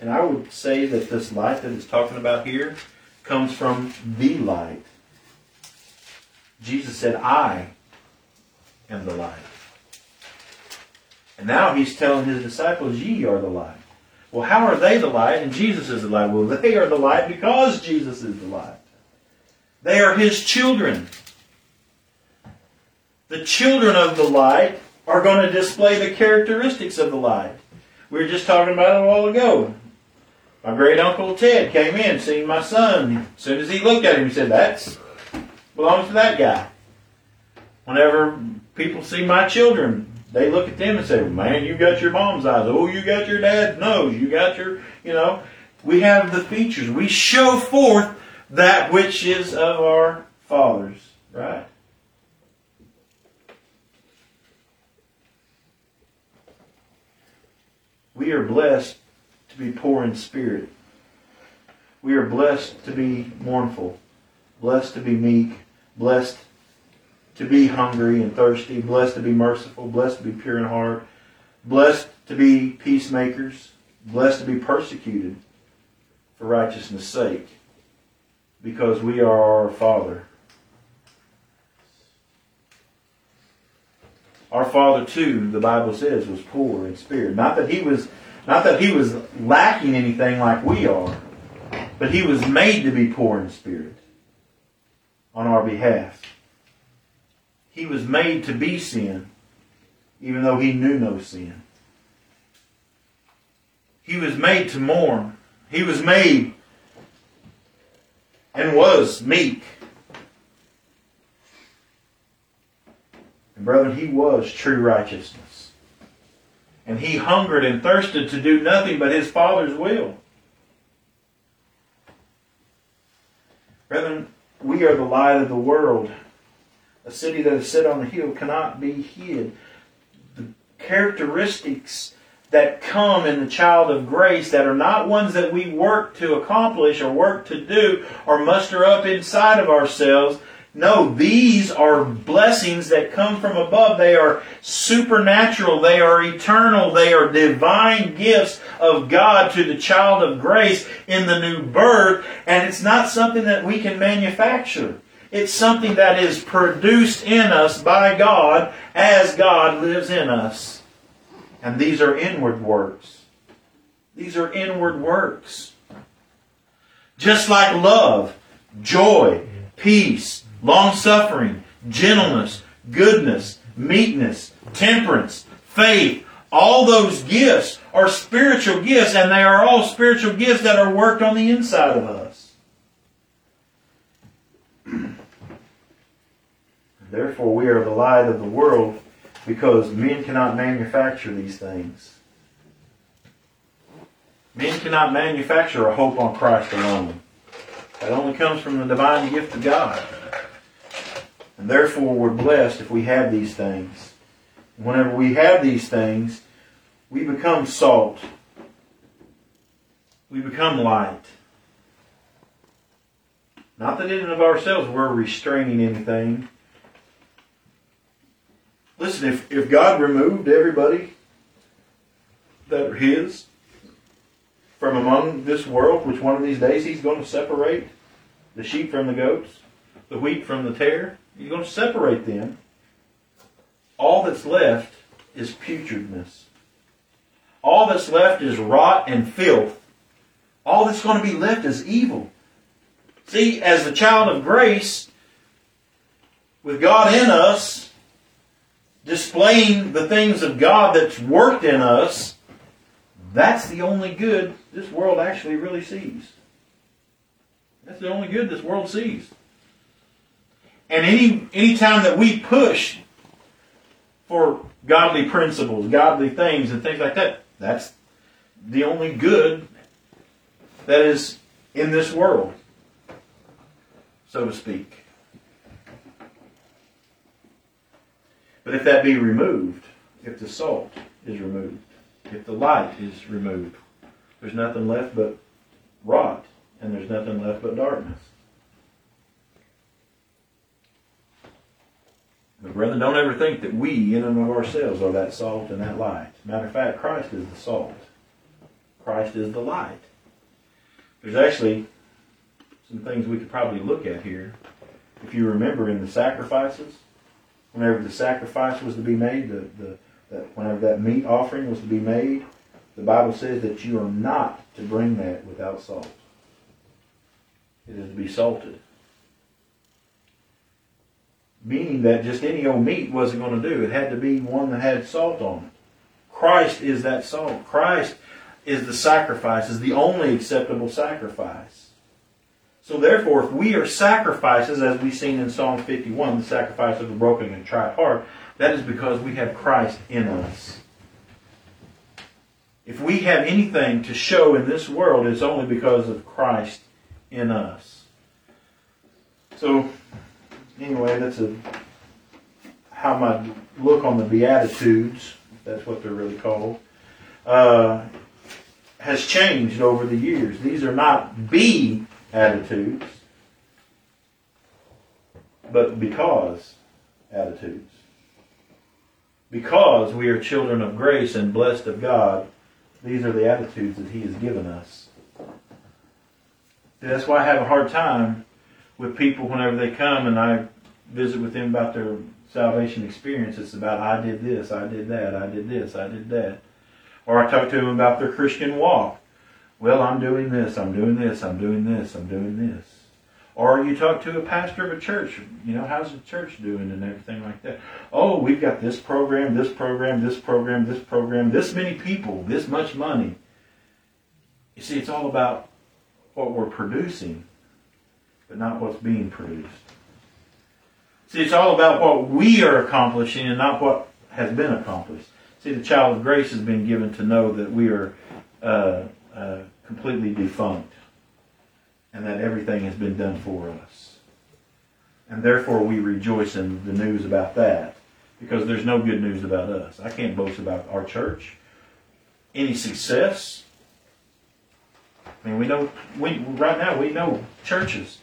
and I would say that this light that it's talking about here comes from the light. Jesus said, I am the light. And now He's telling His disciples, ye are the light. Well, how are they the light and Jesus is the light? Well, they are the light because Jesus is the light. They are His children. The children of the light are going to display the characteristics of the light. We were just talking about it a while ago. My great uncle Ted came in, seen my son. As soon as he looked at him, he said, that's belongs to that guy. Whenever people see my children, they look at them and say, man, you got your mom's eyes. Oh, you got your dad's nose. You got your, you know. We have the features. We show forth that which is of our fathers, right? We are blessed to be poor in spirit. We are blessed to be mournful, blessed to be meek, blessed to be hungry and thirsty, blessed to be merciful, blessed to be pure in heart, blessed to be peacemakers, blessed to be persecuted for righteousness' sake, because we are our Father. Our Father too, the Bible says, was poor in spirit. Not that he was, not that he was lacking anything like we are, but he was made to be poor in spirit on our behalf. He was made to be sin, even though he knew no sin. He was made to mourn. He was made and was meek. And brethren, he was true righteousness. And he hungered and thirsted to do nothing but his Father's will. Brethren, we are the light of the world. A city that is set on a hill cannot be hid. The characteristics that come in the child of grace that are not ones that we work to accomplish or work to do or muster up inside of ourselves. No, these are blessings that come from above. They are supernatural. They are eternal. They are divine gifts of God to the child of grace in the new birth. And it's not something that we can manufacture. It's something that is produced in us by God as God lives in us. And these are inward works. These are inward works. Just like love, joy, peace, long-suffering, gentleness, goodness, meekness, temperance, faith. All those gifts are spiritual gifts, and they are all spiritual gifts that are worked on the inside of us. Therefore, we are the light of the world, because men cannot manufacture these things. Men cannot manufacture a hope on Christ alone. That only comes from the divine gift of God. And therefore, we're blessed if we have these things. And whenever we have these things, we become salt. We become light. Not that in and of ourselves we're restraining anything. Listen, if, if God removed everybody that are His from among this world, which one of these days He's going to separate the sheep from the goats, the wheat from the tare, He's going to separate them. All that's left is putridness. All that's left is rot and filth. All that's going to be left is evil. See, as the child of grace, with God in us, displaying the things of God that's worked in us, that's the only good this world actually really sees. That's the only good this world sees. And any any time that we push for godly principles, godly things, and things like that, that's the only good that is in this world, so to speak. But if that be removed, if the salt is removed, if the light is removed, there's nothing left but rot, and there's nothing left but darkness. But brethren, don't ever think that we in and of ourselves are that salt and that light. Matter of fact, Christ is the salt. Christ is the light. There's actually some things we could probably look at here. If you remember in the sacrifices, whenever the sacrifice was to be made, the, the, that whenever that meat offering was to be made, the Bible says that you are not to bring that without salt. It is to be salted. Meaning that just any old meat wasn't going to do. It had to be one that had salt on it. Christ is that salt. Christ is the sacrifice, is the only acceptable sacrifice. So therefore, if we are sacrifices, as we've seen in Psalm fifty-one, the sacrifice of the broken and tried heart, that is because we have Christ in us. If we have anything to show in this world, it's only because of Christ in us. So, anyway, that's a, how my look on the Beatitudes, if that's what they're really called, uh, has changed over the years. These are not be-attitudes, but because attitudes. Because we are children of grace and blessed of God, these are the attitudes that He has given us. That's why I have a hard time with people whenever they come and I visit with them about their salvation experience. It's about, I did this, I did that, I did this, I did that. Or I talk to them about their Christian walk. Well, I'm doing this, I'm doing this, I'm doing this, I'm doing this. Or you talk to a pastor of a church, you know, how's the church doing and everything like that. Oh, we've got this program, this program, this program, this program, this many people, this much money. You see, it's all about what we're producing, but not what's being produced. See, it's all about what we are accomplishing and not what has been accomplished. See, the child of grace has been given to know that we are uh, uh, completely defunct. And that everything has been done for us. And therefore we rejoice in the news about that. Because there's no good news about us. I can't boast about our church. Any success. I mean, we know, we, right now we know churches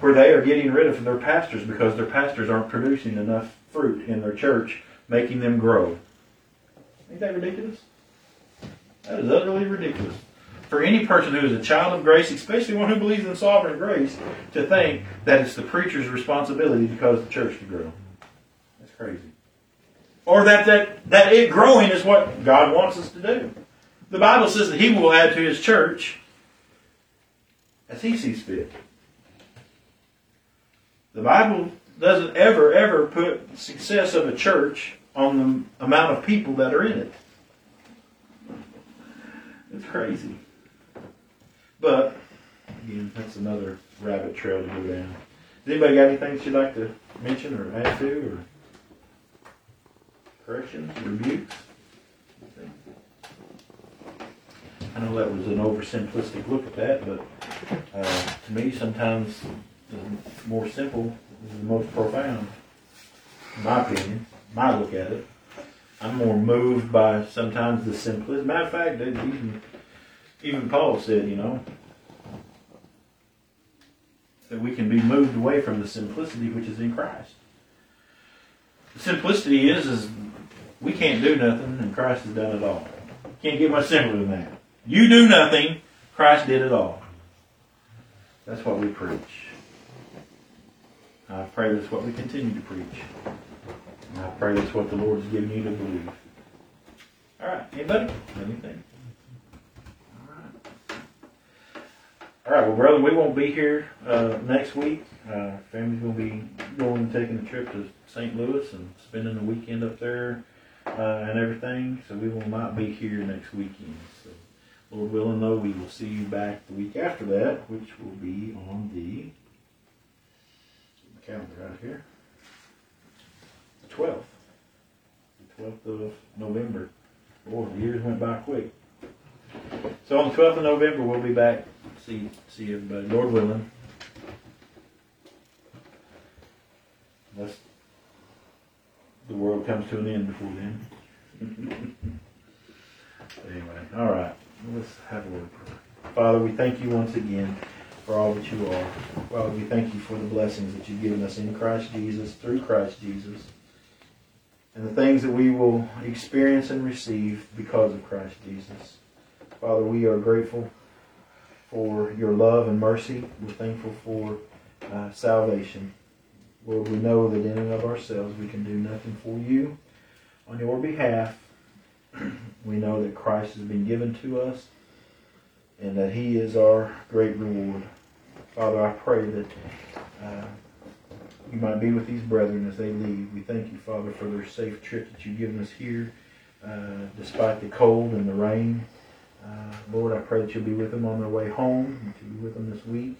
where they are getting rid of their pastors because their pastors aren't producing enough fruit in their church, making them grow. Ain't that ridiculous? That is utterly ridiculous. For any person who is a child of grace, especially one who believes in sovereign grace, to think that it's the preacher's responsibility to cause the church to grow. That's crazy. Or that, that, that it growing is what God wants us to do. The Bible says that He will add to His church as He sees fit. The Bible doesn't ever, ever put success of a church on the amount of people that are in it. It's crazy. But, again, that's another rabbit trail to go down. Does anybody got anything that you'd like to mention or add to, or corrections, rebukes? I know that was an oversimplistic look at that, but uh, to me, sometimes the more simple is the most profound, in my opinion, my look at it. I'm more moved by sometimes the simplicity. Matter of fact, even, even Paul said, you know, that we can be moved away from the simplicity which is in Christ. The simplicity is, is we can't do nothing and Christ has done it all. Can't get much simpler than that. You do nothing, Christ did it all. That's what we preach. I pray that's what we continue to preach. And I pray that's what the Lord's given you to believe. All right. Anybody? Anything? All right. All right. Well, brother, we won't be here uh, next week. Uh, family's going to be going and taking a trip to Saint Louis and spending the weekend up there uh, and everything. So we will not be here next weekend. So, Lord willing, though, we will see you back the week after that, which will be on the calendar right here. twelfth. The twelfth of November. Boy, the years went by quick. So on the twelfth of November, we'll be back. See, see everybody. Lord willing. Unless the world comes to an end before then. Anyway, all right. Let's have a little prayer. Father, we thank you once again for all that you are. Father, we thank you for the blessings that you've given us in Christ Jesus, through Christ Jesus. And the things that we will experience and receive because of Christ Jesus. Father, we are grateful for your love and mercy. We're thankful for uh, salvation. Lord, we know that in and of ourselves we can do nothing for you. On your behalf, we know that Christ has been given to us and that He is our great reward. Father, I pray that Uh, You might be with these brethren as they leave. We thank you, Father, for their safe trip that you've given us here, uh, despite the cold and the rain. Uh, Lord, I pray that you'll be with them on their way home, that you'll be with them this week.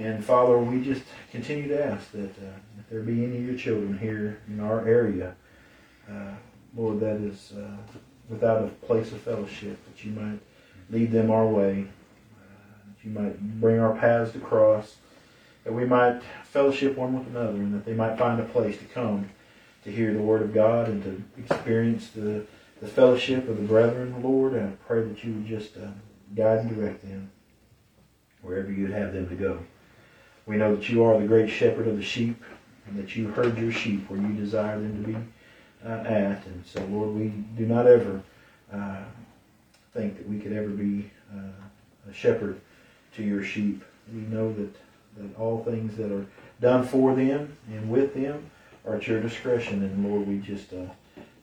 And Father, we just continue to ask that uh, if there be any of your children here in our area, uh, Lord, that is uh, without a place of fellowship, that you might lead them our way, uh, that you might bring our paths to cross, that we might fellowship one with another, and that they might find a place to come to hear the Word of God and to experience the, the fellowship of the brethren, Lord. And I pray that you would just uh, guide and direct them wherever you'd have them to go. We know that you are the great shepherd of the sheep, and that you herd your sheep where you desire them to be uh, at. And so, Lord, we do not ever uh, think that we could ever be uh, a shepherd to your sheep. We know that, that all things that are done for them and with them are at your discretion. And, Lord, we just uh,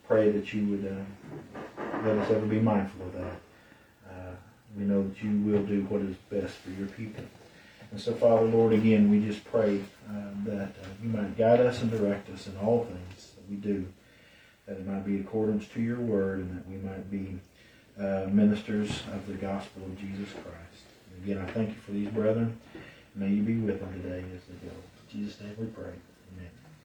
pray that you would uh, let us ever be mindful of that. Uh, we know that you will do what is best for your people. And so, Father, Lord, again, we just pray uh, that uh, you might guide us and direct us in all things that we do, that it might be in accordance to your word, and that we might be uh, ministers of the gospel of Jesus Christ. And again, I thank you for these brethren. May you be with them today as they go. In Jesus' name we pray. Amen.